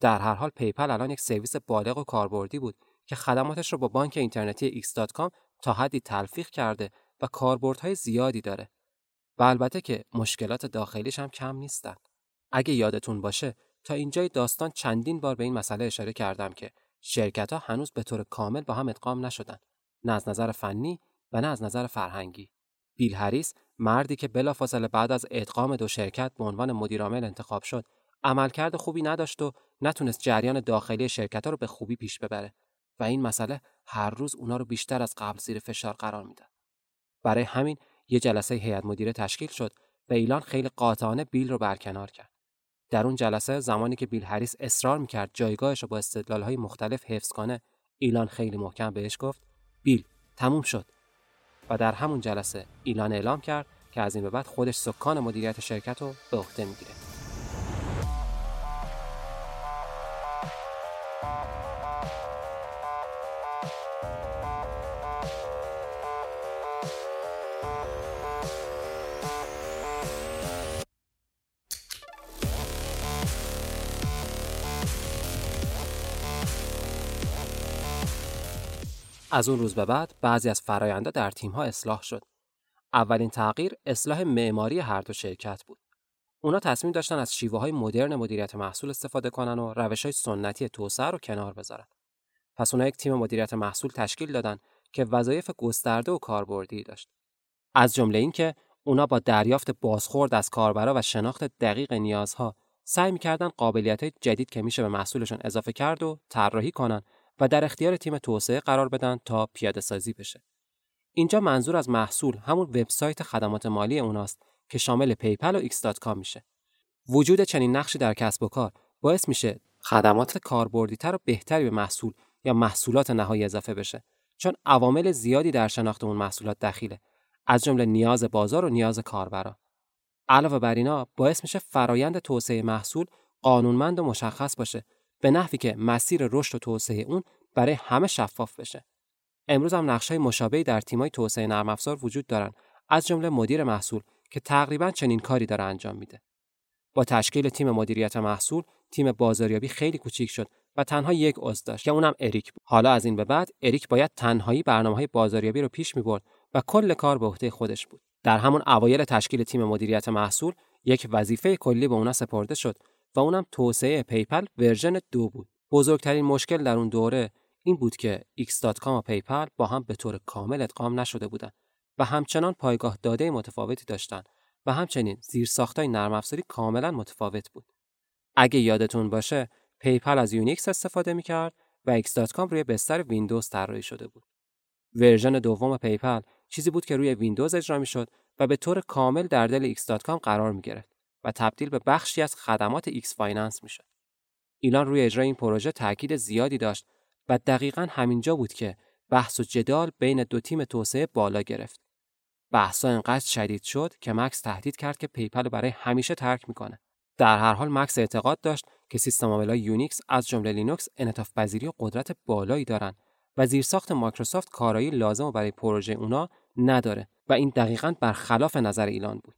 در هر حال پیپال الان یک سرویس بالغ و کاربردی بود که خدماتش رو با بانک اینترنتی ایکس دات کام تا حدی تلفیق کرده و کاربردهای زیادی داره. و البته که مشکلات داخلیش هم کم نیستن. اگه یادتون باشه تا اینجای داستان چندین بار به این مسئله اشاره کردم که شرکت‌ها هنوز به طور کامل با هم ادغام نشدن، نه از نظر فنی و نه از نظر فرهنگی. بیل هریس، مردی که بلافاصله بعد از ادغام دو شرکت به عنوان مدیرعامل انتخاب شد، عملکرد خوبی نداشت و نتونست جریان داخلی شرکت‌ها رو به خوبی پیش ببره و این مسئله هر روز اونا رو بیشتر از قبل زیر فشار قرار میداد. برای همین یه جلسه هیئت مدیره تشکیل شد و ایلان خیلی قاطعانه بیل رو برکنار کرد. در اون جلسه زمانی که بیل هریس اصرار میکرد جایگاهش رو با استدلال‌های مختلف حفظ کنه، ایلان خیلی محکم بهش گفت بیل تموم شد. و در همون جلسه ایلان اعلام کرد که از این به بعد خودش سکان مدیریت شرکت رو به عهده میگیره. از اون روز به بعد بعضی از فرآیندها در تیم‌ها اصلاح شد. اولین تغییر اصلاح معماری هر دو شرکت بود. اونا تصمیم داشتن از شیوه‌های مدرن مدیریت محصول استفاده کنن و روش‌های سنتی توسعه رو کنار بذارن. پس اونا یک تیم مدیریت محصول تشکیل دادن که وظایف گسترده و کاربردی داشت. از جمله این که اونا با دریافت بازخورد از کاربرا و شناخت دقیق نیازها سعی می‌کردن قابلیت‌های جدید که میشه به محصولشون اضافه کرد و طراحی کنن و در اختیار تیم توسعه قرار بدن تا پیاده سازی بشه. اینجا منظور از محصول همون وبسایت خدمات مالی اوناست که شامل پیپال و ایکس دات کام میشه. وجود چنین نقشی در کسب و کار باعث میشه خدمات کاربردی‌تر و بهتری به محصول یا محصولات نهایی اضافه بشه، چون عوامل زیادی در شناخت اون محصولات دخیله، از جمله نیاز بازار و نیاز کاربرا. علاوه بر اینا باعث میشه فرایند توسعه محصول قانونمند و مشخص باشه، به نحوی که مسیر رشد و توسعه اون برای همه شفاف بشه. امروز هم نقشه‌های مشابهی در تیم‌های توسعه نرم افزار وجود دارن، از جمله مدیر محصول که تقریباً چنین کاری داره انجام میده. با تشکیل تیم مدیریت محصول، تیم بازاریابی خیلی کوچیک شد و تنها یک عضو داشت که اونم اریک بود. حالا از این به بعد اریک باید تنهایی برنامه‌های بازاریابی رو پیش می‌برد و کل کار به عهده خودش بود. در همون اوایل تشکیل تیم مدیریت محصول، یک وظیفه کلی به اونا سپرده شد و اونم توسعه پیپال ورژن دو بود. بزرگترین مشکل در اون دوره این بود که ایکس دات کام و پیپال با هم به طور کامل ادغام نشده بودند و همچنان پایگاه داده متفاوتی داشتند و همچنین زیرساخت‌های نرم افزاری کاملا متفاوت بود. اگه یادتون باشه پیپال از یونیکس استفاده می‌کرد و ایکس دات کام روی بستر ویندوز طراحی شده بود. ورژن دوم پیپال چیزی بود که روی ویندوز اجرا می‌شد و به طور کامل در دل ایکس دات کام قرار می‌گرفت و تبدیل به بخشی از خدمات ایکس فایننس میشه. ایلان روی اجرای این پروژه تاکید زیادی داشت و دقیقاً همینجا بود که بحث و جدال بین دو تیم توسعه بالا گرفت. بحثا انقدر شدید شد که مکس تهدید کرد که پیپال رو برای همیشه ترک میکنه. در هر حال مکس اعتقاد داشت که سیستم عامل‌های یونیکس از جمله لینوکس انعطاف‌پذیری و قدرت بالایی دارن و زیرساخت مایکروسافت کارایی لازم و برای پروژه اونا نداره و این دقیقاً برخلاف نظر ایلان بود.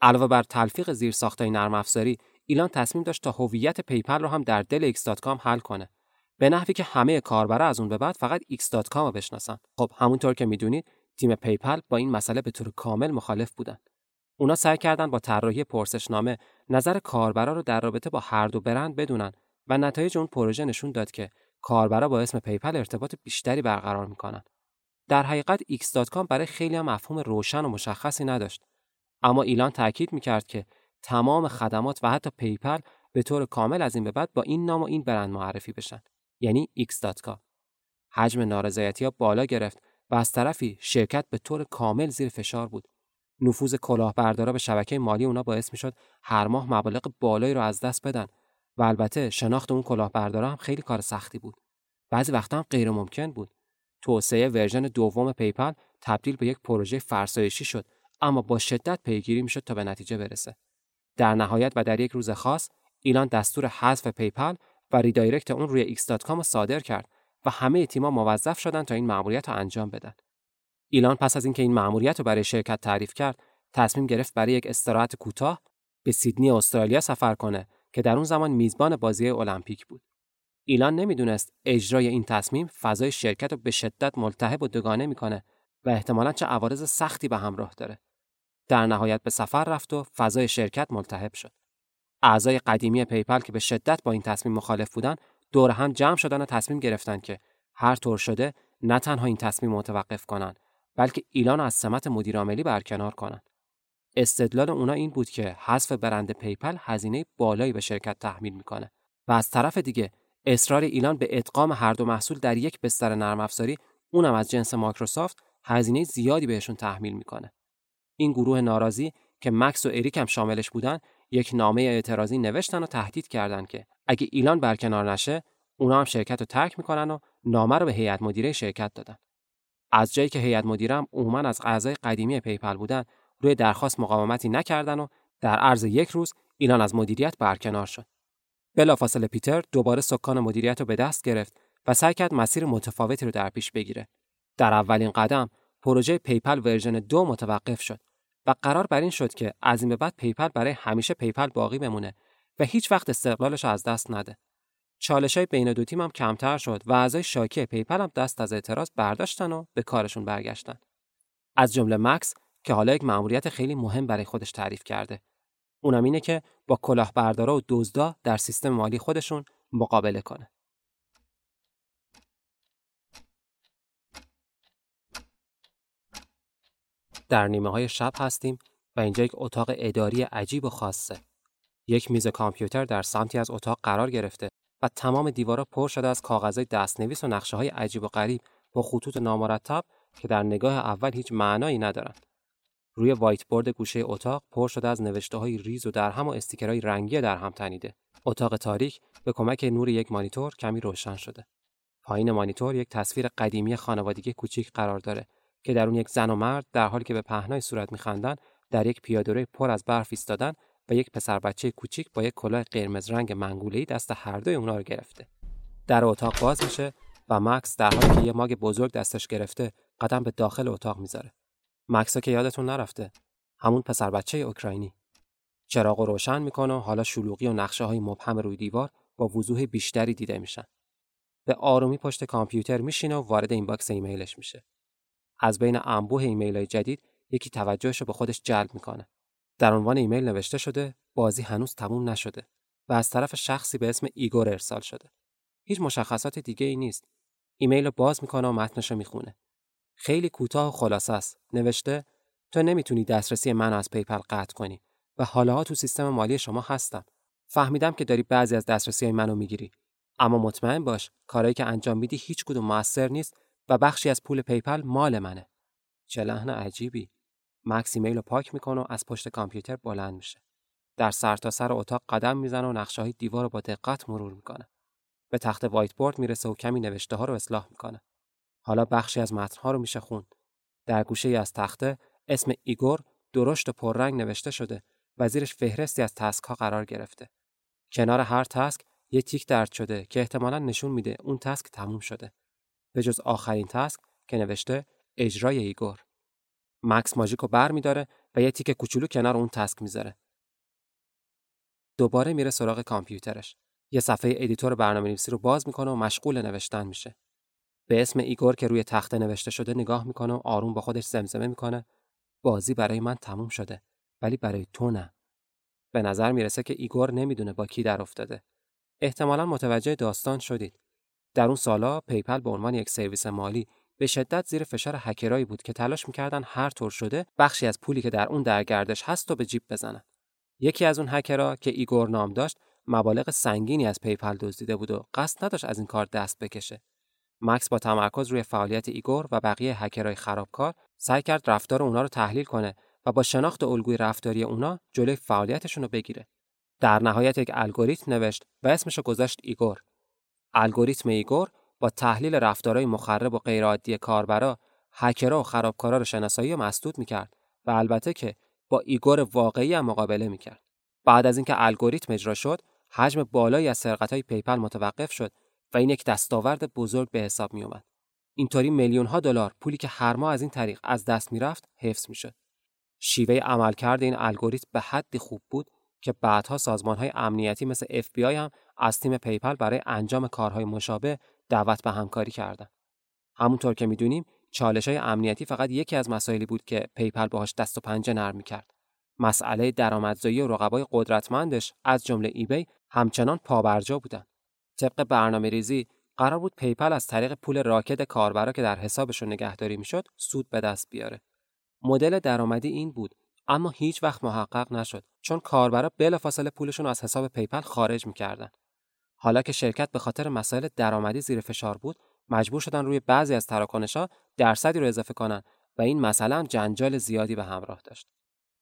علاوه بر تلفیق زیرساخت‌های نرم افزاری، ایلان تصمیم داشت تا هویت پیپال رو هم در دل ایکس دات کام حل کنه، به نحوی که همه کاربرا از اون به بعد فقط ایکس دات کام رو بشناسن. خب همونطور که می‌دونید تیم پیپال با این مسئله به طور کامل مخالف بودن. اونا سعی کردن با طراحی پرسشنامه نظر کاربرا رو در رابطه با هر دو برند بدونن و نتایج اون پروژه نشون داد که کاربرا با اسم پیپال ارتباط بیشتری برقرار میکنن. در حقیقت ایکس دات کام برای خیلی هم مفهوم روشن و مشخصی نداشت، اما ایلان تاکید میکرد که تمام خدمات و حتی پیپال به طور کامل از این به بعد با این نام و این برند معرفی بشن، یعنی ایکس دات کام. حجم نارضایتی‌ها بالا گرفت و از طرفی شرکت به طور کامل زیر فشار بود. نفوذ کلاهبردارا به شبکه مالی اونا باعث میشد هر ماه مبالغ بالایی رو از دست بدن و البته شناخت اون کلاهبردارا هم خیلی کار سختی بود. بعضی وقتا هم غیر ممکن بود. توسعه ورژن دوم پیپال تبدیل به یک پروژه فرسایشی شد، اما با شدت پیگیری میشد تا به نتیجه برسه. در نهایت و در یک روز خاص، ایلان دستور حذف پیپال و ریدایرکت اون روی ایکس دات کام رو صادر کرد و همه تیم‌ها موظف شدن تا این مأموریت رو انجام بدن. ایلان پس از اینکه این مأموریت رو برای شرکت تعریف کرد، تصمیم گرفت برای یک استراحت کوتاه به سیدنی استرالیا سفر کنه که در اون زمان میزبان بازی المپیک بود. ایلان نمیدونست اجرای این تصمیم فضای شرکت رو به شدت ملتهب و دوگانه میکنه و احتمالاً چه عوارض سختی به همراه داره. در نهایت به سفر رفت و فضای شرکت ملتهب شد. اعضای قدیمی پیپال که به شدت با این تصمیم مخالف بودن، دور هم جمع شدن و تصمیم گرفتن که هر طور شده نه تنها این تصمیم متوقف کنن، بلکه ایلان از سمت مدیرعاملی برکنار کنن. استدلال اونا این بود که حذف برند پیپال هزینه بالایی به شرکت تحمیل میکنه و از طرف دیگه اصرار ایلان به ادغام هر دو محصول در یک بستر نرم افزاری، اونم از جنس مایکروسافت، هزینه زیادی بهشون تحمیل میکنه. این گروه ناراضی که مکس و اریک هم شاملش بودن، یک نامه اعتراضی نوشتن و تهدید کردند که اگه ایلان برکنار نشه، اونا هم شرکت رو ترک میکنن و نامه رو به هیئت مدیره شرکت دادن. از جایی که هیئت مدیره هم عموما از اعضای قدیمی پیپال بودن، روی درخواست مقاومتی نکردن و در عرض یک روز ایلان از مدیریت برکنار شد. بلافاصله پیتر دوباره سکان مدیریت رو به دست گرفت و سعی کرد مسیر متفاوتی رو در پیش بگیره. در اولین قدم، پروژه پیپال ورژن دو متوقف شد و قرار بر این شد که از این به بعد پیپال برای همیشه پیپال باقی بمونه و هیچ وقت استقلالش رو از دست نده. چالش‌های بین دو تیم هم کمتر شد و اعضای شاکی پیپال هم دست از اعتراض برداشتن و به کارشون برگشتن. از جمله مکس که حالا یک مأموریت خیلی مهم برای خودش تعریف کرده. اونم اینه که با کلاهبردارا و دزدا در سیستم مالی خودشون مقابله کنه. در نیمه‌های شب هستیم و اینجا یک اتاق اداری عجیب و خاصه. یک میز کامپیوتر در سمتی از اتاق قرار گرفته و تمام دیوارا پر شده از کاغذهای دستنویس و نقشه‌های عجیب و غریب با خطوط نامرتب که در نگاه اول هیچ معنایی ندارند. روی وایت بورد گوشه اتاق پر شده از نوشته‌های ریز و درهم و استیکرهای رنگی در هم تنیده. اتاق تاریک به کمک نور یک مانیتور کمی روشن شده. پایین مانیتور یک تصویر قدیمی خانوادگی کوچک قرار داره که در اون یک زن و مرد در حالی که به پهنای صورت می‌خندن، در یک پیاده‌روی پر از برف ایستادن و یک پسر بچه کوچیک با یک کلاه قرمز رنگ منگوله‌ای دست هر دوی اون‌ها رو گرفته. در اتاق باز میشه و مکس در حالی که یه ماگ بزرگ دستش گرفته، قدم به داخل اتاق میذاره. مکسا که یادتون نرفته، همون پسر بچه اوکراینی. چراغ رو روشن میکنه و حالا شلوغی و نقشه‌های مبهم روی دیوار با وضوح بیشتری دیده میشن. به آرومی پشت کامپیوتر میشینه و وارد این باکس ایمیلش میشه. از بین انبوه ایمیل‌های جدید، یکی توجهش رو به خودش جلب میکنه. در عنوان ایمیل نوشته شده بازی هنوز تموم نشده و از طرف شخصی به اسم ایگور ارسال شده. هیچ مشخصات دیگه ای نیست. ایمیل رو باز میکنه و متنش رو میخونه. خیلی کوتاه و خلاصه است. نوشته تو نمیتونی دسترسی من از پیپال قطع کنی و حالا تو سیستم مالی شما هستم. فهمیدم که داری بعضی از دسترسی‌های منو میگیری، اما مطمئن باش کارهایی که انجام میدی هیچ کدوم موثر نیست و بخشی از پول پیپال مال منه. چه لحن عجیبی. مکس ایمیل رو پاک میکنه و از پشت کامپیوتر بلند میشه. در سرتاسر اتاق قدم میزنه و نقشه‌های دیوار رو با دقت مرور میکنه. به تخت وایت بورد میرسه و کمی نوشته‌ها رو اصلاح میکنه. حالا بخشی از متن‌ها رو میشه خوند. در گوشه‌ای از تخته اسم ایگور درشت و پررنگ نوشته شده و زیرش فهرستی از تسک ها قرار گرفته. کنار هر تسک یه تیک درد شده که احتمالاً نشون میده اون تسک تموم شده. به جز آخرین تسک که نوشته اجرای ایگور. مکس ماژیکو بر میداره و یه تیک کوچولو کنار اون تسک میذاره. دوباره میره سراغ کامپیوترش. یه صفحه ادیتور برنامه‌نویسی رو باز میکنه و مشغول نوشتن میشه. به اسم ایگور که روی تخته نوشته شده نگاه میکنه و آروم با خودش زمزمه میکنه. بازی برای من تموم شده، ولی برای تو نه. به نظر میرسه که ایگور نمیدونه با کی در افتاده. احتمالاً متوجه داستان شدید. در اون سالا پیپال به عنوان یک سرویس مالی به شدت زیر فشار هکرایی بود که تلاش میکردن هر طور شده بخشی از پولی که در اون در گردش هست رو به جیب بزنن. یکی از اون هکرها که ایگور نام داشت مبالغ سنگینی از پیپال دزدیده بود و قصد نداشت از این کار دست بکشه. مکس با تمرکز روی فعالیت ایگور و بقیه هکرهای خرابکار سعی کرد رفتار اونا رو تحلیل کنه و با شناخت الگوی رفتاری اونا جلوی فعالیتشون رو بگیره. در نهایت یک الگوریتم نوشت و اسمش رو گذاشت ایگور. الگوریتم ایگور با تحلیل رفتارهای مخرب و غیرعادی کاربرا، هکرها و خرابکارا رو شناسایی و مسدود می‌کرد و البته که با ایگور واقعی هم مقابله می‌کرد. بعد از اینکه الگوریتم اجرا شد، حجم بالایی از سرقت‌های پیپال متوقف شد و این یک دستاورد بزرگ به حساب می‌آمد. اینطوری میلیون‌ها دلار پولی که هر ماه از این طریق از دست می‌رفت، حفظ می‌شد. شیوه عملکرد این الگوریتم به حدی خوب بود که بعدها سازمان‌های امنیتی مثل اف بی آی هم از تیم پیپال برای انجام کارهای مشابه دعوت به همکاری کردن. همونطور که می‌دونیم، چالش‌های امنیتی فقط یکی از مسائلی بود که پیپال باهاش دست و پنجه نرم می‌کرد. مسئله درآمدزایی و رقبای قدرتمندش از جمله ایبی همچنان پابرجا بودن. طبق برنامه‌ریزی، قرار بود پیپال از طریق پول راکد کاربرا که در حسابشون نگهداری می‌شد، سود به دست بیاره. مدل درآمدی این بود، اما هیچ وقت محقق نشد چون کاربرا بلافاصله پولشون رو از حساب پیپال خارج می‌کردن. حالا که شرکت به خاطر مسائل درآمدی زیر فشار بود، مجبور شدن روی بعضی از تراکنش‌ها درصدی رو اضافه کنن و این مسئله هم جنجال زیادی به همراه داشت.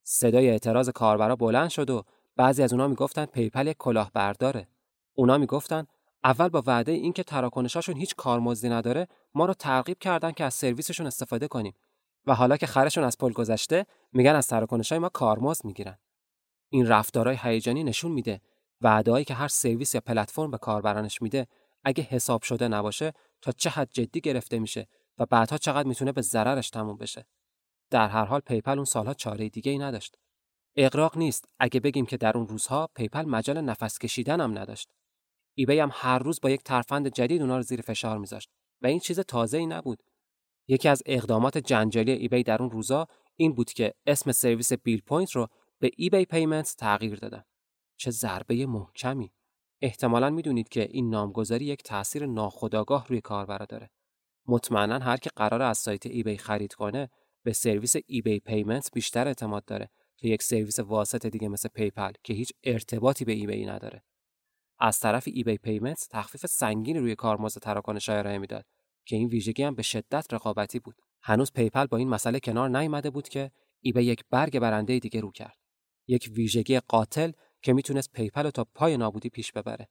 صدای اعتراض کاربرا بلند شد و بعضی از اونها میگفتن پیپال یک کلاهبرداره. اونا میگفتن اول با وعده اینکه تراکنشاشون هیچ کارمزدی نداره، ما رو ترغیب کردن که از سرویسشون استفاده کنیم و حالا که خرشون از پل گذشته، میگن از تراکنش‌های ما کارمزد میگیرن. این رفتارهای هیجانی نشون میده وعده‌هایی که هر سرویس یا پلتفرم به کاربرانش میده، اگه حساب شده نباشه، تا چه حد جدی گرفته میشه و بعدها چقدر میتونه به ضررش تموم بشه. در هر حال پیپال اون سالها چاره دیگه‌ای نداشت. اغراق نیست اگه بگیم که در اون روزها پیپال مجال نفس کشیدن هم نداشت. ایبی هم هر روز با یک ترفند جدید اونا رو زیر فشار میذاشت و این چیز تازه‌ای نبود. یکی از اقدامات جنجالی ایبی در اون روزا این بود که اسم سرویس بیل پوینت رو به eBay Payments تغییر دادن. چه ضربه محکمی! احتمالاً میدونید که این نامگذاری یک تأثیر ناخودآگاه روی کاربر داره. مطمئناً هر که قراره از سایت ایبی خرید کنه به سرویس eBay Payments بیشتر اعتماد داره که یک سرویس واسطه دیگه مثل پیپال که هیچ ارتباطی به ایبی نداره. از طرف eBay Payments تخفیف سنگینی روی کارمزد تراکنش‌ها را میداد که این ویژگی هم به شدت رقابتی بود. هنوز پیپال با این مسئله کنار نیامده بود که ایبی یک برگ برنده دیگه رو کرد. یک ویژگی قاتل که میتونست پیپال رو تا پای نابودی پیش ببره.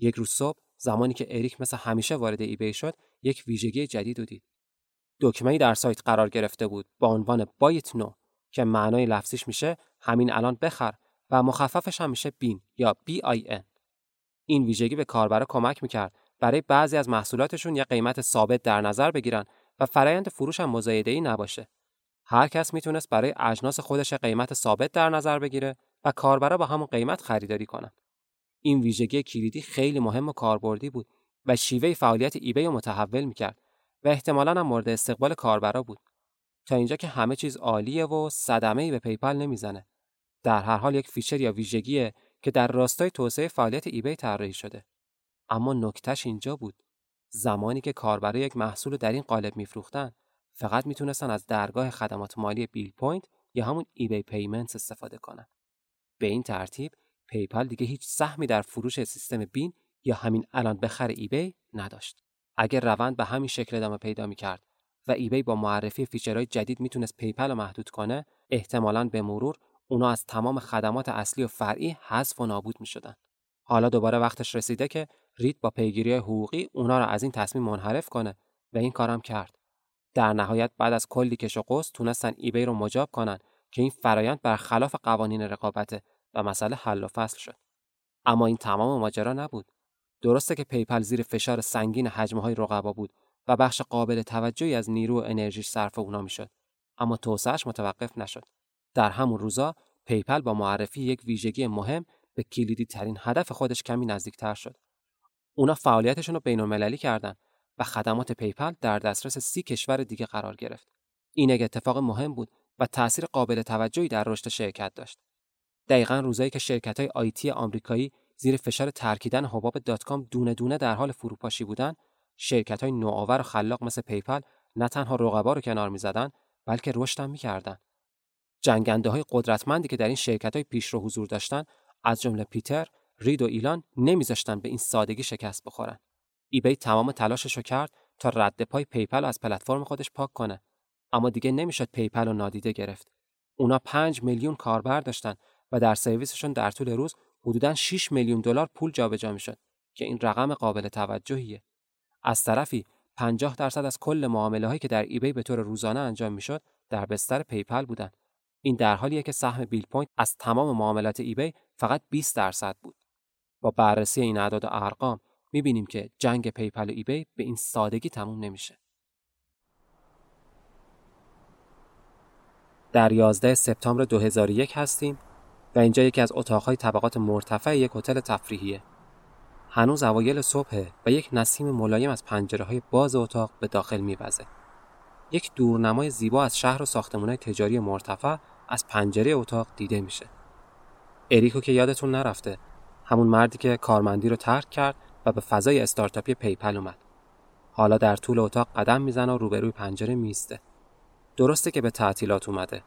یک روز صبح زمانی که اریک مثل همیشه وارد ایبی شد، یک ویژگی جدید رو دید. دکمه‌ای در سایت قرار گرفته بود با عنوان بایت نو که معنای لفظیش میشه همین الان بخر و مخففش هم میشه بین یا بی آی ان. این ویژگی به کاربرا کمک میکرد برای بعضی از محصولاتشون یک قیمت ثابت در نظر بگیرن و فرآیند فروش هم مزایده‌ای نباشه. هر کس میتونست برای اجناس خودش قیمت ثابت در نظر بگیره و کاربرا با همون قیمت خریداری کنن. این ویژگی کلیدی خیلی مهم و کاربردی بود و شیوه فعالیت ایبی رو متحول میکرد و احتمالاً هم مورد استقبال کاربرا بود. تا اینجا که همه چیز عالیه و صدمه‌ای به پیپال نمیزنه. در هر حال یک فیچر یا ویژگیه که در راستای توسعه فعالیت ایبی طراحی شده. اما نکتهش اینجا بود، زمانی که کاربرا یک محصول در این قالب میفروختن، فقط میتونستن از درگاه خدمات مالی بیل پوینت یا همون ایبی پیمنتس استفاده کنن. به این ترتیب پیپال دیگه هیچ سهمی در فروش سیستم بین یا همین الان بخر ایبی نداشت. اگر روند به همین شکل ادامه پیدا میکرد و ایبی با معرفی فیچرهای جدید میتونست پیپال رو محدود کنه، احتمالاً به مرور اونا از تمام خدمات اصلی و فرعی حذف و نابود میشدن. حالا دوباره وقتش رسیده که رید با پیگیری حقوقی اونا را از این تصمیم منحرف کنه و این کارم کرد. در نهایت بعد از کلی کش و قوس تونستن ایبی رو مجاب کنن که این فرایند برخلاف قوانین رقابته و مسئله حل و فصل شد. اما این تمام ماجرا نبود. درسته که پیپال زیر فشار سنگین حجم‌های رقبا بود و بخش قابل توجهی از نیرو و انرژیش صرف اونا میشد، اما توسعه‌اش متوقف نشد. در همون روزا پیپال با معرفی یک ویژگی مهم به کلیدی ترین هدف خودش کمی نزدیکتر شد. اونا فعالیتشون رو بین‌المللی کردن و خدمات پیپال در دسترس سی کشور دیگه قرار گرفت. این یک اتفاق مهم بود و تأثیر قابل توجهی در رشد شرکت داشت. دقیقاً روزایی که شرکت‌های آیتی آمریکایی زیر فشار ترکیدن حباب دات کام دونه دونه در حال فروپاشی بودن، شرکت‌های نوآور و خلاق مثل پیپال نه تنها رقبا رو کنار می‌زدن، بلکه رشد هم می‌کردن. جنگنده‌های قدرتمندی که در این شرکت‌های پیشرو حضور داشتن، از جمله پیتر، رید و ایلان، نمی‌ذاشتن به این سادگی شکست بخورن. ایبی تمام تلاشش رو کرد تا رد پای پیپال از پلتفرم خودش پاک کنه، اما دیگه نمی‌شد پیپال رو نادیده گرفت. اونا پنج میلیون کاربر داشتن و در سرویسشون در طول روز حدوداً شش میلیون دلار پول جابجا می‌شد که این رقم قابل توجهیه. از طرفی پنجاه درصد از کل معامله‌هایی که در ایبی به طور روزانه انجام می‌شد در بستر پیپال بودن. این در حالیه که سهم بیل پوینت از تمام معاملات ایبی فقط بیست درصد بود. با بررسی این اعداد و ارقام می‌بینیم که جنگ پیپال و ایبی به این سادگی تموم نمیشه. در یازده سپتامبر دو هزار و یک هستیم و اینجا یکی از اتاق‌های طبقات مرتفع یک هتل تفریحیه. هنوز اوایل صبحه و یک نسیم ملایم از پنجره‌های باز اتاق به داخل می‌وزه. یک دورنمای زیبا از شهر و ساختمان‌های تجاری مرتفع از پنجره اتاق دیده میشه. اریکو که یادتون نرفته، همون مردی که کارمندی رو ترک کرد و به فضای استارتاپی پیپال اومد. حالا در طول اتاق قدم میزنه و روبروی پنجره میسته. درسته که به تعطیلات اومده،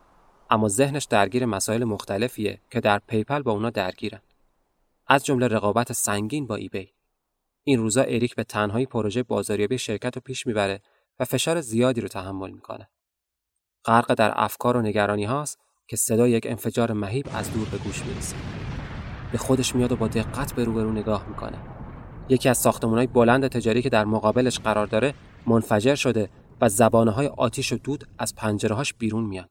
اما ذهنش درگیر مسائل مختلفیه که در پیپال با اونا درگیرن، از جمله رقابت سنگین با ایبی. این روزا اریک به تنهایی پروژه بازاریابی شرکت رو پیش میبره و فشار زیادی رو تحمل میکنه. غرق در افکار و نگرانی هاست که صدای یک انفجار مهیب از دور به گوش میرسه. به خودش میاد و با دقت به روبرو نگاه میکنه. یکی از ساختمان‌های بلند تجاری که در مقابلش قرار داره منفجر شده و زبانه‌های آتش و دود از پنجره‌هاش بیرون میاد.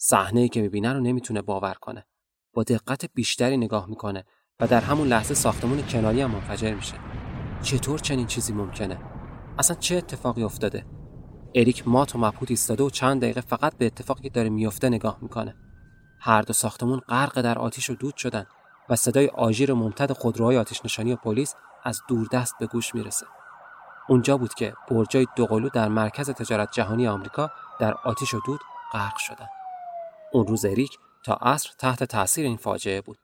صحنه‌ای که می‌بینه رو نمی‌تونه باور کنه. با دقت بیشتری نگاه می‌کنه و در همون لحظه ساختمان کناری هم منفجر میشه. چطور چنین چیزی ممکنه؟ اصلا چه اتفاقی افتاده؟ اریک مات و مبهوت ایستاده و چند دقیقه فقط به اتفاقی که داره میفته نگاه می‌کنه. هر دو ساختمان غرق در آتش و دود شدن و صدای آژیر ممتد خودروهای آتش‌نشانی و پلیس از دوردست به گوش میرسه. اونجا بود که برجای دوقلو در مرکز تجارت جهانی آمریکا در آتش و دود غرق شدن. اون روز اریک تا عصر تحت تاثیر این فاجعه بود.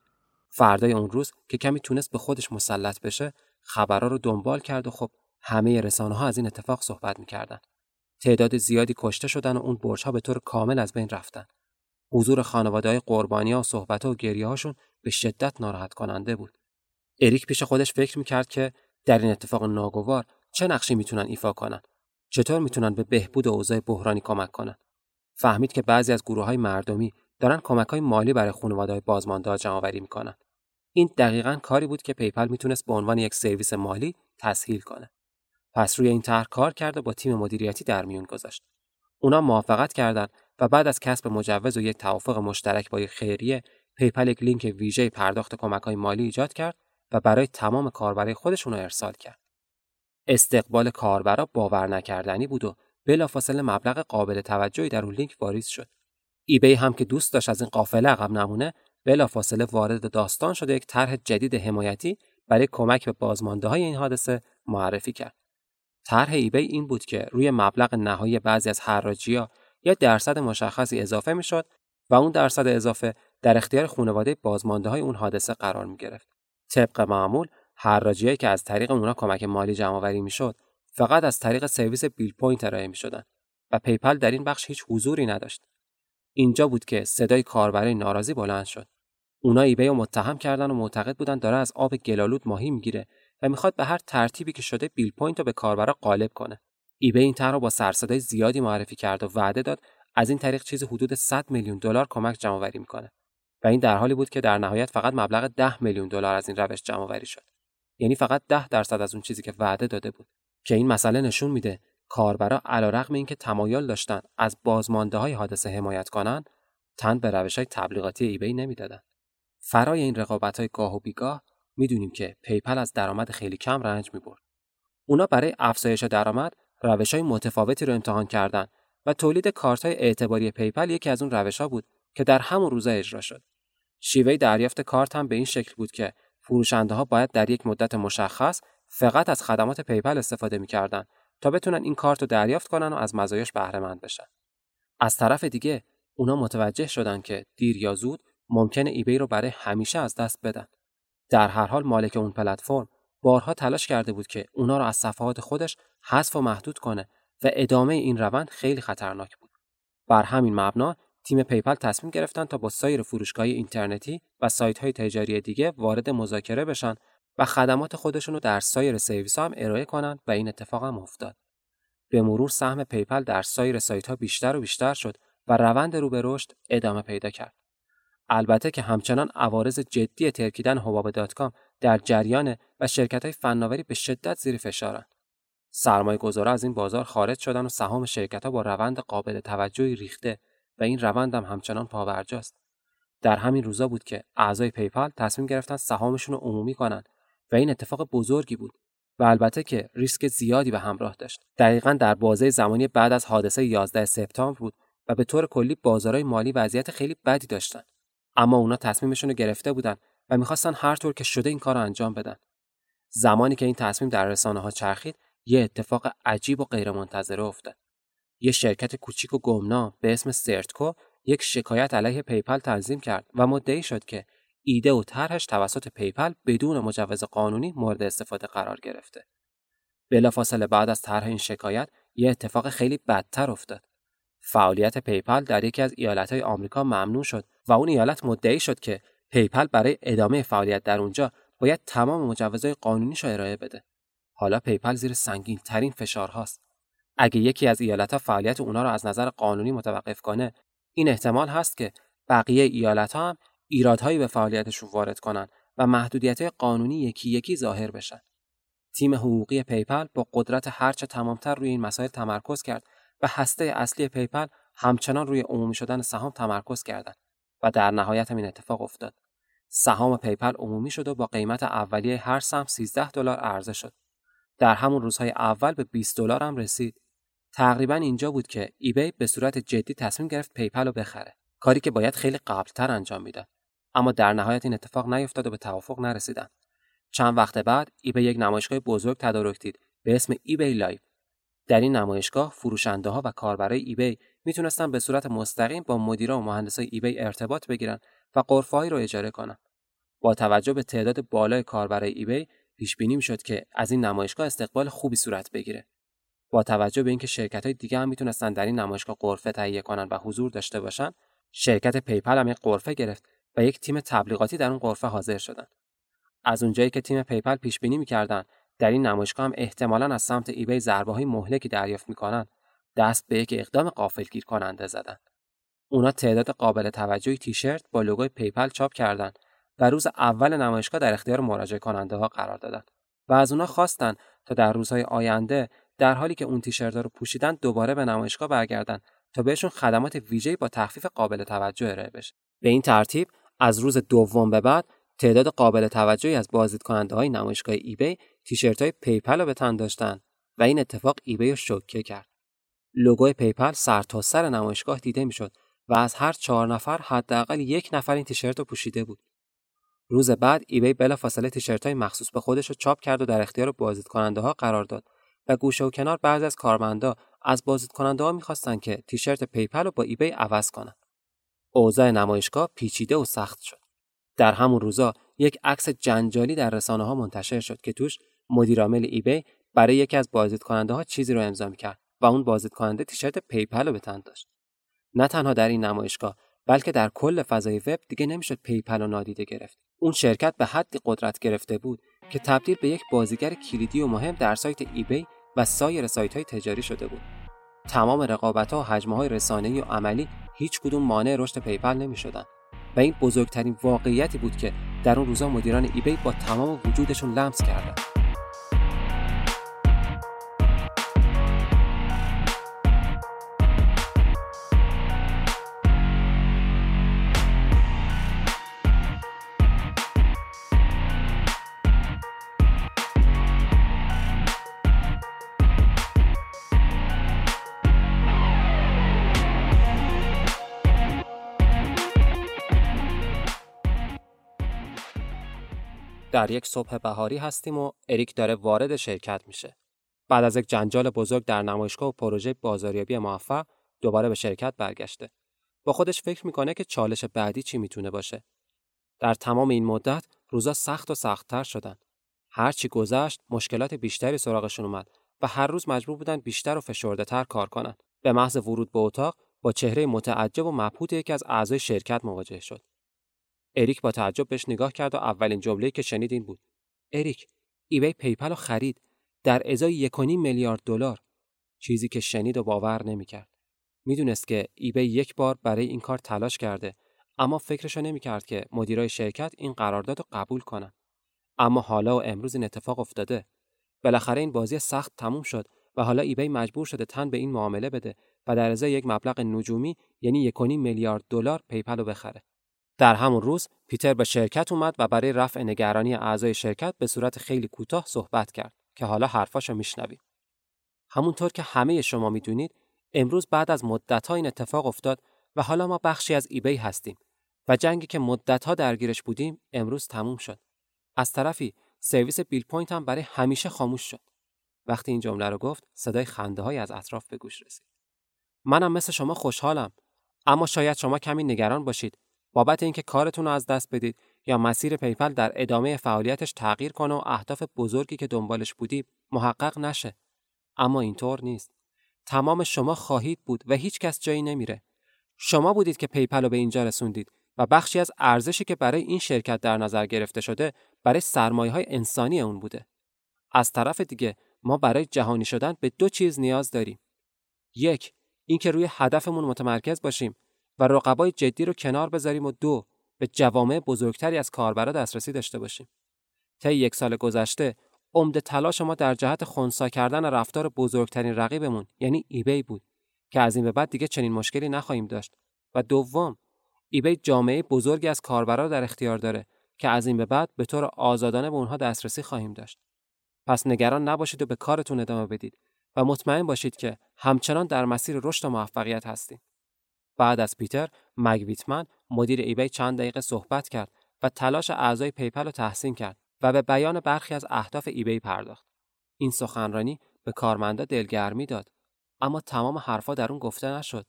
فردای اون روز که کمی تونست به خودش مسلط بشه، خبرها رو دنبال کرد و خب همه رسانه‌ها از این اتفاق صحبت می‌کردن. تعداد زیادی کشته شدن و اون برج‌ها به طور کامل از بین رفتن. حضور خانواده‌های قربانی‌ها و صحبت‌ها و گریه‌هاشون به شدت ناراحت کننده بود. اریک پیش خودش فکر می‌کرد که در این اتفاق ناگوار چه نقشی می‌تونن ایفا کنن؟ چطور می‌تونن به بهبود اوضاع بحرانی کمک کنن؟ فهمید که بعضی از گروه‌های مردمی دارن کمک‌های مالی برای خانواده‌های بازمانده‌ها جمع‌آوری می‌کنن. این دقیقاً کاری بود که پیپال میتونست به عنوان یک سرویس مالی تسهیل کنه. پس روی این طرح کار کرد و با تیم مدیریتی در میون گذاشت. اونا موافقت کردند و بعد از کسب مجوز و یک توافق مشترک با یک خیریه، پیپال یک لینک ویژه پرداخت کمک‌های مالی ایجاد کرد و برای تمام کاربرای خودشون ارسال کرد. استقبال کاربرا باورنکردنی بود و بلافاصله مبلغ قابل توجهی در اون لینک واریز شد. ایبی هم که دوست داشت از این قافله عقب نمونه، بلافاصله وارد داستان شد و یک طرح جدید حمایتی برای کمک به بازمانده‌های این حادثه معرفی کرد. طرح ایبی این بود که روی مبلغ نهایی بعضی از حراجی‌ها یا درصد مشخصی اضافه می‌شد و اون درصد اضافه در اختیار خانواده بازمانده‌های اون حادثه قرار می‌گرفت. طبق معمول، حراجی‌هایی که از طریق اونها کمک مالی جمع‌آوری می‌شد، فقط از طریق سرویس بیل پوینت ارائه می‌شدن و پیپال در این بخش هیچ حضوری نداشت. اینجا بود که صدای کاربرای ناراضی بلند شد. اونا ایبی رو متهم کردن و معتقد بودن داره از آب گلالود ماهی میگیره و میخواد به هر ترتیبی که شده بیل پوینت رو به کاربرا غالب کنه. ایبی این طرح رو با سرصدای زیادی معرفی کرد و وعده داد از این طریق چیز حدود صد میلیون دلار کمک جمع‌آوری می‌کنه. و این در حالی بود که در نهایت فقط مبلغ ده میلیون دلار از این روش جمع‌آوری شد. یعنی فقط ده درصد از اون چیزی که وعده داده بود. که این مسئله نشون میده کاربرا علیرغم اینکه تمایل داشتن از بازمانده‌های حادثه حمایت کنن، تن به روش‌های تبلیغاتی ایبی نمیدادن. فرای این رقابت‌های گاه و بیگاه میدونیم که پیپال از درآمد خیلی کم رنج می‌برد. اونا برای افزایش درآمد روش‌های متفاوتی رو امتحان کردن و تولید کارت‌های اعتباری پیپال یکی از اون روش‌ها بود که در همون روزا اجرا شد. شیوه دریافت کارت هم به این شکل بود که فروشنده‌ها باید در یک مدت مشخص فقط از خدمات پیپال استفاده می‌کردن تا بتونن این کارت رو دریافت کنن و از مزایاش بهره مند بشن. از طرف دیگه اونا متوجه شدن که دیر یا زود ممکنه ایبی رو برای همیشه از دست بدن. در هر حال مالک اون پلتفرم بارها تلاش کرده بود که اونا رو از صفحات خودش حذف و محدود کنه و ادامه این روند خیلی خطرناک بود. بر همین مبنا تیم پیپال تصمیم گرفتن تا با سایر فروشگاه‌های اینترنتی و سایت‌های تجاری دیگه وارد مذاکره بشن و خدمات خودشون رو در سایر سرویس‌ها هم ارائه کنن و این اتفاق هم افتاد. به مرور سهم پیپال در سایر سایت‌ها بیشتر و بیشتر شد و روند رو به رشد ادامه پیدا کرد. البته که همچنان عوارض جدی ترکیدن حباب دات کام در جریان و شرکت‌های فناوری به شدت زیر فشارند. سرمایه‌گذارا از این بازار خارج شدن و سهام شرکت‌ها با روند قابل توجهی ریخته و این روند هم همچنان پابرجاست. در همین روزا بود که اعضای پیپال تصمیم گرفتن سهامشون رو عمومی کنن و این اتفاق بزرگی بود و البته که ریسک زیادی به همراه داشت. دقیقاً در بازه زمانی بعد از حادثه یازده سپتامبر بود و به طور کلی بازارهای مالی وضعیت خیلی بدی داشتن. اما اونا تصمیمشون رو گرفته بودن و می‌خواستن هر طور که شده این کار رو انجام بدن. زمانی که این تصمیم در رسانه‌ها چرخید، یه اتفاق عجیب و غیرمنتظره افتاد. یه شرکت کوچیک و گمنام به اسم سرتکو یک شکایت علیه پیپال تنظیم کرد و مدعی شد که ایده و طرحش توسط پیپال بدون مجوز قانونی مورد استفاده قرار گرفته. بلافاصله بعد از طرح این شکایت، یه اتفاق خیلی بدتر افتاد. فعالیت پیپال در یکی از ایالت‌های آمریکا ممنوع شد و اون ایالت مدعی شد که پیپال برای ادامه فعالیت در اونجا باید تمام مجوزهای قانونیش رو ارائه بده. حالا پیپال زیر سنگین‌ترین فشارهاست. اگه یکی از ایالت‌ها فعالیت اونا رو از نظر قانونی متوقف کنه، این احتمال هست که بقیه ایالت‌ها هم ایرادهایی به فعالیتشون وارد کنن و محدودیت‌های قانونی یکی یکی ظاهر بشن. تیم حقوقی پیپال با قدرت هرچه تمام‌تر روی این مسائل تمرکز کرد و هسته اصلی پیپال همچنان روی عمومی شدن سهام تمرکز کردند و در نهایت هم این اتفاق افتاد. سهام پیپال عمومی شد و با قیمت اولیه هر سهم سیزده دلار عرضه شد. در همون روزهای اول به بیست دلار هم رسید. تقریبا اینجا بود که ایبی به صورت جدی تصمیم گرفت پیپال رو بخره، کاری که باید خیلی قبلتر انجام میداد. اما در نهایت این اتفاق نیفتاد و به توافق نرسیدند. چند وقت بعد ایبی یک نمایشگاه بزرگ تدارک دید به اسم ایبی لایو. در این نمایشگاه فروشنده‌ها و کاربرای ایبی میتونستن به صورت مستقیم با مدیران و مهندسای ایبی ارتباط بگیرن و غرفه‌ای رو اجاره کنن. با توجه به تعداد بالای کاربرای ایبی، پیش بینی میشد که از این نمایشگاه استقبال خوبی صورت بگیره. با توجه به اینکه شرکت‌های دیگه هم میتونستن در این نمایشگاه غرفه تهیه کنن و حضور داشته باشن، شرکت پیپال هم یک غرفه گرفت و یک تیم تبلیغاتی در اون غرفه حاضر شدن. از اونجایی که تیم پیپال پیش بینی می‌کردن در این نمایشگاه هم احتمالاً از سمت ایبی ضربه‌های مهلکی دریافت می‌کنند، دست به یک اقدام غافلگیر کننده زدند. اونا تعداد قابل توجهی تیشرت با لوگوی پیپال چاپ کردند و روز اول نمایشگاه در اختیار مراجعه کننده‌ها قرار دادند و از اونا خواستند تا در روزهای آینده در حالی که اون تیشرت‌ها رو پوشیدن دوباره به نمایشگاه برگردند تا بهشون خدمات ویژه‌ای با تخفیف قابل توجه ارائه بشه. به این ترتیب از روز دوم به بعد تعداد قابل توجهی از بازدیدکننده‌های نمایشگاه ایبی تیشرت‌های پیپال رو به تن داشتن و این اتفاق ایبی رو شوکه کرد. لوگوی پیپال سر تا سر نمایشگاه دیده میشد و از هر چهار نفر حداقل یک نفر این تیشرت رو پوشیده بود. روز بعد ایبی بلافاصله تیشرت‌های مخصوص به خودش رو چاپ کرد و در اختیار بازدیدکننده‌ها قرار داد و گوشه و کنار بعضی از کارمندا از بازدیدکننده‌ها می‌خواستن که تیشرت پیپال رو با ایبی عوض کنن. اوضاع نمایشگاه پیچیده و سخت شد. در همون روزا یک عکس جنجالی در رسانه‌ها منتشر شد که توش مدیر عامل ایبی برای یکی از بازدیدکننده‌ها چیزی رو امضا می‌کرد و اون بازدیدکننده تیشرت پیپال رو به تن داشت. نه تنها در این نمایشگاه، بلکه در کل فضای وب دیگه نمیشد پیپال رو نادیده گرفت. اون شرکت به حدی قدرت گرفته بود که تبدیل به یک بازیگر کلیدی و مهم در سایت ایبی و سایر سایت‌های تجاری شده بود. تمام رقابت‌ها و هجمه‌های رسانه‌ای و عملی هیچ کدوم مانع رشد پیپال نمی‌شدن. و این بزرگترین واقعیتی بود که در اون روزا مدیران ایبی با تمام وجودشون لمس کردند. در یک صبح بهاری هستیم و اریک داره وارد شرکت میشه. بعد از یک جنجال بزرگ در نمایشگاه و پروژه بازاریابی موفق دوباره به شرکت برگشته. با خودش فکر میکنه که چالش بعدی چی میتونه باشه. در تمام این مدت روزا سخت و سخت‌تر شدن. هر چی گذشت مشکلات بیشتری سراغشون اومد و هر روز مجبور بودن بیشتر و فشرده‌تر کار کنن. به محض ورود به اتاق با چهره متعجب و مبهوت یکی از اعضای شرکت مواجه شد. اریک با تعجب بهش نگاه کرد و اولین جمله‌ای که شنید این بود: اریک، ایبی پیپال رو خرید در ازای یک و نیم میلیارد دلار. چیزی که شنید و باور نمی‌کرد. میدونست که ایبی یک بار برای این کار تلاش کرده، اما فکرشو نمی‌کرد که مدیرای شرکت این قرارداد رو قبول کنن. اما حالا و امروز این اتفاق افتاده. بالاخره این بازی سخت تموم شد و حالا ایبی مجبور شده تن به این معامله بده و در ازای یک مبلغ نجومی، یعنی یک و نیم میلیارد دلار، پیپال رو بخره. در همون روز پیتر به شرکت اومد و برای رفع نگرانی اعضای شرکت به صورت خیلی کوتاه صحبت کرد که حالا حرفاشو میشنویم. همونطور که همه شما میدونید، امروز بعد از مدت‌ها این اتفاق افتاد و حالا ما بخشی از ایبی هستیم و جنگی که مدت‌ها درگیرش بودیم امروز تموم شد. از طرفی سرویس بیل پوینت هم برای همیشه خاموش شد. وقتی این جمله رو گفت، صدای خنده‌هایی از اطراف به گوش رسید. منم مثل شما خوشحالم، اما شاید شما کمی نگران باشید بابت اینکه کارتون رو از دست بدید یا مسیر پیپال در ادامه فعالیتش تغییر کنه و اهداف بزرگی که دنبالش بودی محقق نشه. اما اینطور نیست. تمام شما خواهید بود و هیچ کس جایی نمیره. شما بودید که پیپال رو به اینجا رسوندید و بخشی از ارزشی که برای این شرکت در نظر گرفته شده برای سرمایه‌های انسانی اون بوده. از طرف دیگه ما برای جهانی شدن به دو چیز نیاز داریم. یک، اینکه روی هدفمون متمرکز باشیم و رقبای جدی رو کنار بذاریم، و دو، به جوامع بزرگتری از کاربرا دسترسی داشته باشیم. طی یک سال گذشته عمده تلاش ما در جهت خنثی کردن رفتار بزرگترین رقیبمون، یعنی ایبی بود که از این به بعد دیگه چنین مشکلی نخواهیم داشت. و دوم، ایبی جامعه بزرگی از کاربرا در اختیار داره که از این به بعد به طور آزادانه به اونها دسترسی خواهیم داشت. پس نگران نباشید و به کارتون ادامه بدید و مطمئن باشید که همچنان در مسیر رشد و موفقیت هستید. بعد از پیتر، مگ ویتمن مدیر ایبی چند دقیقه صحبت کرد و تلاش اعضای پیپال رو تحسین کرد و به بیان برخی از اهداف ایبی پرداخت. این سخنرانی به کارمندا دلگرمی داد، اما تمام حرفا در اون گفته نشد.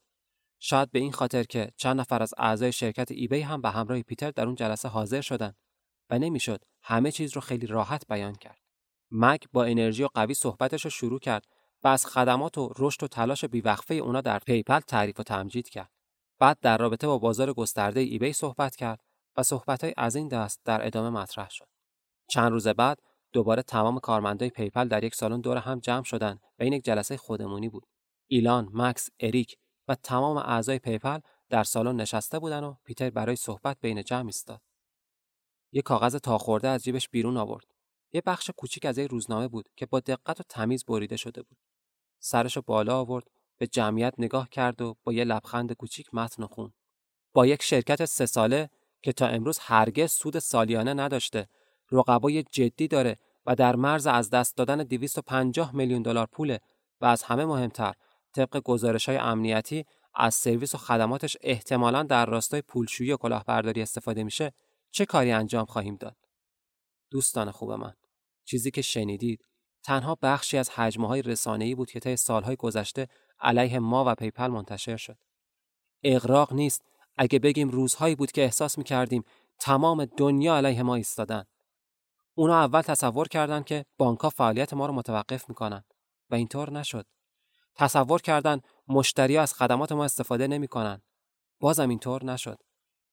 شاید به این خاطر که چند نفر از اعضای شرکت ایبی هم به همراه پیتر در اون جلسه حاضر شدند و نمیشد همه چیز رو خیلی راحت بیان کرد. مگ با انرژی و قوی صحبتش رو شروع کرد و از خدمات و رشد و تلاش بیوقفه اونا در پیپال تعریف و تمجید کرد. بعد در رابطه با بازار گسترده ایبی صحبت کرد و صحبت‌های از این دست در ادامه مطرح شد. چند روز بعد دوباره تمام کارمندای پیپال در یک سالن دور هم جمع شدند و این یک جلسه خودمونی بود. ایلان، مکس، اریک و تمام اعضای پیپال در سالن نشسته بودند و پیتر برای صحبت بین جمع ایستاد. یک کاغذ تا خورده از جیبش بیرون آورد. یک بخش کوچیک از یک روزنامه بود که با دقت و تمیز بریده شده بود. سرشو بالا آورد، به جمعیت نگاه کرد و با یه لبخند کوچیک متن خوند. با یک شرکت سه ساله که تا امروز هرگز سود سالیانه نداشته، رقبای جدی داره و در مرز از دست دادن دویست و پنجاه میلیون دلار پوله و از همه مهمتر، طبق گزارش‌های امنیتی از سرویس و خدماتش احتمالاً در راستای پولشویی و کلاهبرداری استفاده میشه، چه کاری انجام خواهیم داد؟ دوستان خوب من، چیزی که شنیدید تنها بخشی از هجمه‌های رسانه‌ای بود که طی سال‌های گذشته علیه ما و پیپال منتشر شد. اغراق نیست اگه بگیم روزهایی بود که احساس می‌کردیم تمام دنیا علیه ما ایستادن. اونا اول تصور کردن که بانک‌ها فعالیت ما رو متوقف می‌کنن و اینطور نشد. تصور کردن مشتری‌ها از خدمات ما استفاده نمی‌کنن. بازم اینطور نشد.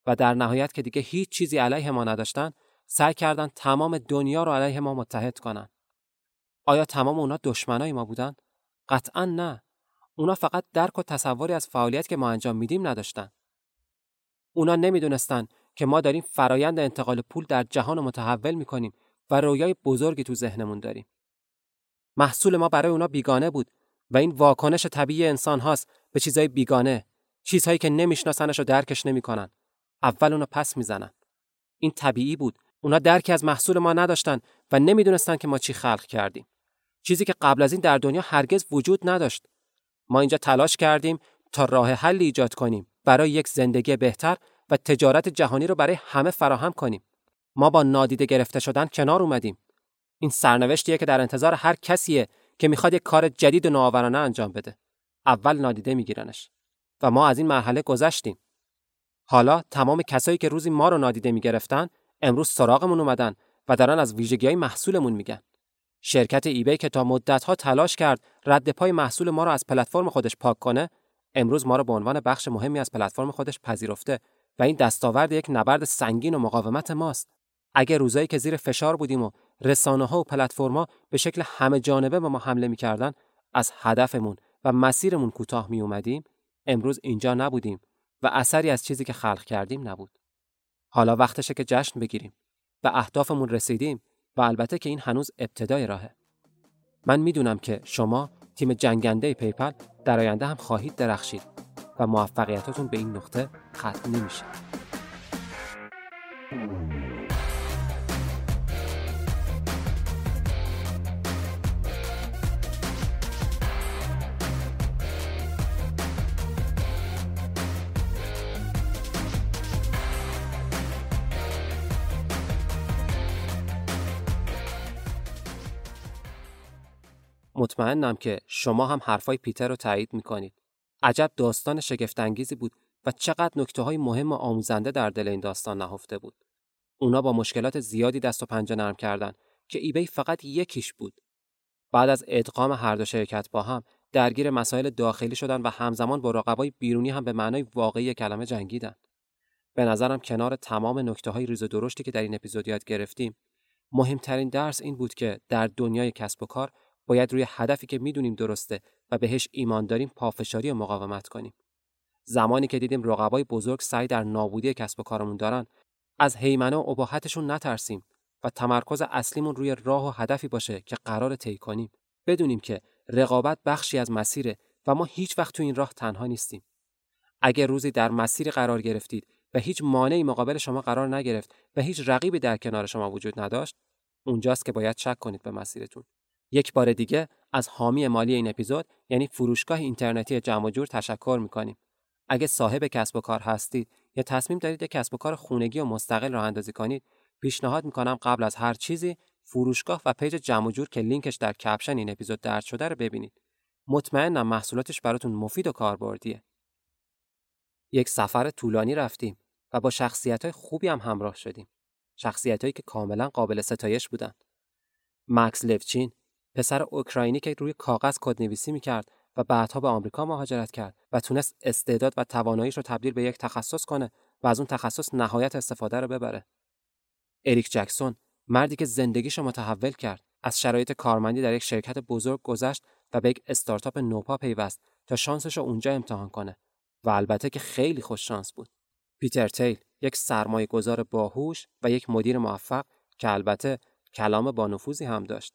و در نهایت که دیگه هیچ چیزی علیه ما نداشتن، سعی کردن تمام دنیا رو علیه ما متحد کنن. آیا تمام اونا دشمنای ما بودن؟ قطعاً نه. اونا فقط درک و تصوری از فعالیت که ما انجام میدیم نداشتن. اونا نمیدونستن که ما داریم فرایند انتقال پول در جهان متحول میکنیم و رویای بزرگی تو ذهنمون داریم. محصول ما برای اونا بیگانه بود و این واکنش طبیعی انسان هاست به چیزای بیگانه، چیزهایی که نمیشناسنش و درکش نمیکنن. اول اونا پس میزنن. این طبیعی بود. اونا درکی از محصول ما نداشتن و نمیدونستن که ما چی خلق کردیم. چیزی که قبل از این در دنیا هرگز وجود نداشت. ما اینجا تلاش کردیم تا راه حل ایجاد کنیم برای یک زندگی بهتر و تجارت جهانی رو برای همه فراهم کنیم. ما با نادیده گرفته شدن کنار اومدیم. این سرنوشتیه که در انتظار هر کسیه که میخواد یک کار جدید و نوآورانه انجام بده. اول نادیده میگیرنش و ما از این مرحله گذشتیم. حالا تمام کسایی که روزی ما رو نادیده میگرفتن امروز سراغمون اومدن و دارن از ویژگی‌های محصولمون میگن. شرکت ایبی که تا مدت‌ها تلاش کرد رد پای محصول ما رو از پلتفرم خودش پاک کنه، امروز ما رو به عنوان بخش مهمی از پلتفرم خودش پذیرفته و این دستاورد یک نبرد سنگین و مقاومت ماست. اگه روزایی که زیر فشار بودیم و رسانه‌ها و پلتفرم‌ها به شکل همه جانبه به ما حمله می‌کردن، از هدفمون و مسیرمون کوتاه می‌اومدیم، امروز اینجا نبودیم و اثری از چیزی که خلق کردیم نبود. حالا وقتشه که جشن بگیریم. به اهدافمون رسیدیم و البته که این هنوز ابتدای راهه. من میدونم که شما تیم جنگنده پیپال در آینده هم خواهید درخشید و موفقیتاتون به این نقطه ختم نمیشه. مطمئنم که شما هم حرفای پیتر رو تایید میکنید. عجب داستان شگفت‌انگیزی بود و چقدر نکته‌های مهم و آموزنده در دل این داستان نهفته بود. اونا با مشکلات زیادی دست و پنجه نرم کردن که ایبی فقط یکیش بود. بعد از ادغام هر دو شرکت با هم درگیر مسائل داخلی شدن و همزمان با رقبای بیرونی هم به معنای واقعی کلمه جنگیدن. به نظرم کنار تمام نکته‌های ریز و درشتی که در این اپیزود یاد گرفتیم، مهمترین درس این بود که در دنیای کسب و کار باید روی هدفی که میدونیم درسته و بهش ایمان داریم پافشاری و مقاومت کنیم. زمانی که دیدیم رقبای بزرگ سعی در نابودی کسب و کارمون دارن، از هیمنه و اباحتشون نترسیم و تمرکز اصلیمون روی راه و هدفی باشه که قرار طی کنیم. بدونیم که رقابت بخشی از مسیره و ما هیچ وقت تو این راه تنها نیستیم. اگر روزی در مسیر قرار گرفتید و هیچ مانعی مقابل شما قرار نگرفت و هیچ رقیبی در کنار شما وجود نداشت، اونجاست که باید شک کنید به مسیرتون. یک بار دیگه از حامی مالی این اپیزود یعنی فروشگاه اینترنتی جمع و جور تشکر می‌کنیم. اگه صاحب کسب و کار هستید یا تصمیم دارید یک کسب و کار خانگی و مستقل راه اندازی کنید، پیشنهاد می‌کنم قبل از هر چیزی فروشگاه و پیج جمع و جور که لینکش در کپشن این اپیزود درج شده رو ببینید. مطمئنم محصولاتش براتون مفید و کاربردیه. یک سفر طولانی رفتیم و با شخصیت‌های خوبی هم همراه شدیم. شخصیتایی که کاملا قابل ستایش بودن. مکس لوچین، پسر اوکراینی که روی کاغذ کدنویسی میکرد و بعدها به آمریکا مهاجرت کرد و تونست استعداد و تواناییش رو تبدیل به یک تخصص کنه و از اون تخصص نهایت استفاده رو ببره. اریک جکسون، مردی که زندگیش رو متحول کرد، از شرایط کارمندی در یک شرکت بزرگ گذشت و به یک استارتاپ نوپا پیوست تا شانسش رو اونجا امتحان کنه و البته که خیلی خوش شانس بود. پیتر تیل، یک سرمایه‌گذار باهوش و یک مدیر موفق که البته کلام با نفوذی هم داشت.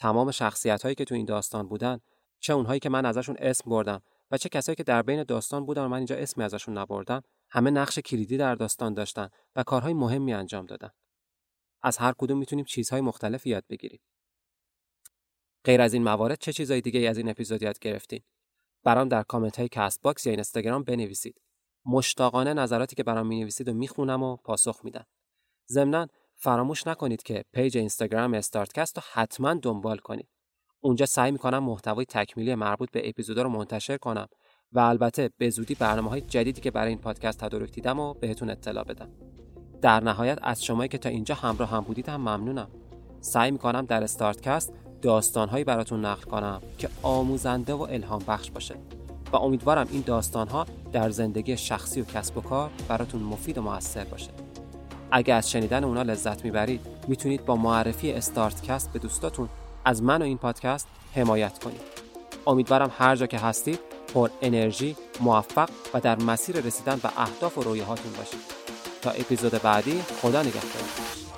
تمام شخصیت‌هایی که تو این داستان بودن، چه اونهایی که من ازشون اسم بردم و چه کسایی که در بین داستان بودن و من اینجا اسمی ازشون نبردم، همه نقش کلیدی در داستان داشتن و کارهای مهمی انجام دادن. از هر کدوم میتونیم چیزهای مختلفی یاد بگیریم. غیر از این موارد چه چیزهای دیگه‌ای از این اپیزود یاد گرفتین؟ برام در کامنت‌های کست باکس یا اینستاگرام بنویسید. مشتاقانه نظراتی که برام می‌نویسید رو می‌خونم و پاسخ میدم. ضمناً فراموش نکنید که پیج اینستاگرام استارتکست رو حتما دنبال کنید. اونجا سعی میکنم محتوای تکمیلی مربوط به اپیزودا رو منتشر کنم و البته به زودی برنامه‌های جدیدی که برای این پادکست تدارک دیدم و بهتون اطلاع بدم. در نهایت از شمایی که تا اینجا همراه هم بودید هم ممنونم. سعی میکنم در استارتکست داستان‌هایی براتون نقل کنم که آموزنده و الهام بخش باشه و امیدوارم این داستان‌ها در زندگی شخصی و کسب و کار براتون مفید و مؤثر باشه. اگه از شنیدن اونا لذت میبرید، میتونید با معرفی استارتکست به دوستاتون از من و این پادکست حمایت کنید. امیدوارم هر جا که هستید پر انرژی، موفق و در مسیر رسیدن به اهداف و رویاهاتون باشید. تا اپیزود بعدی، خدا نگهدارتون.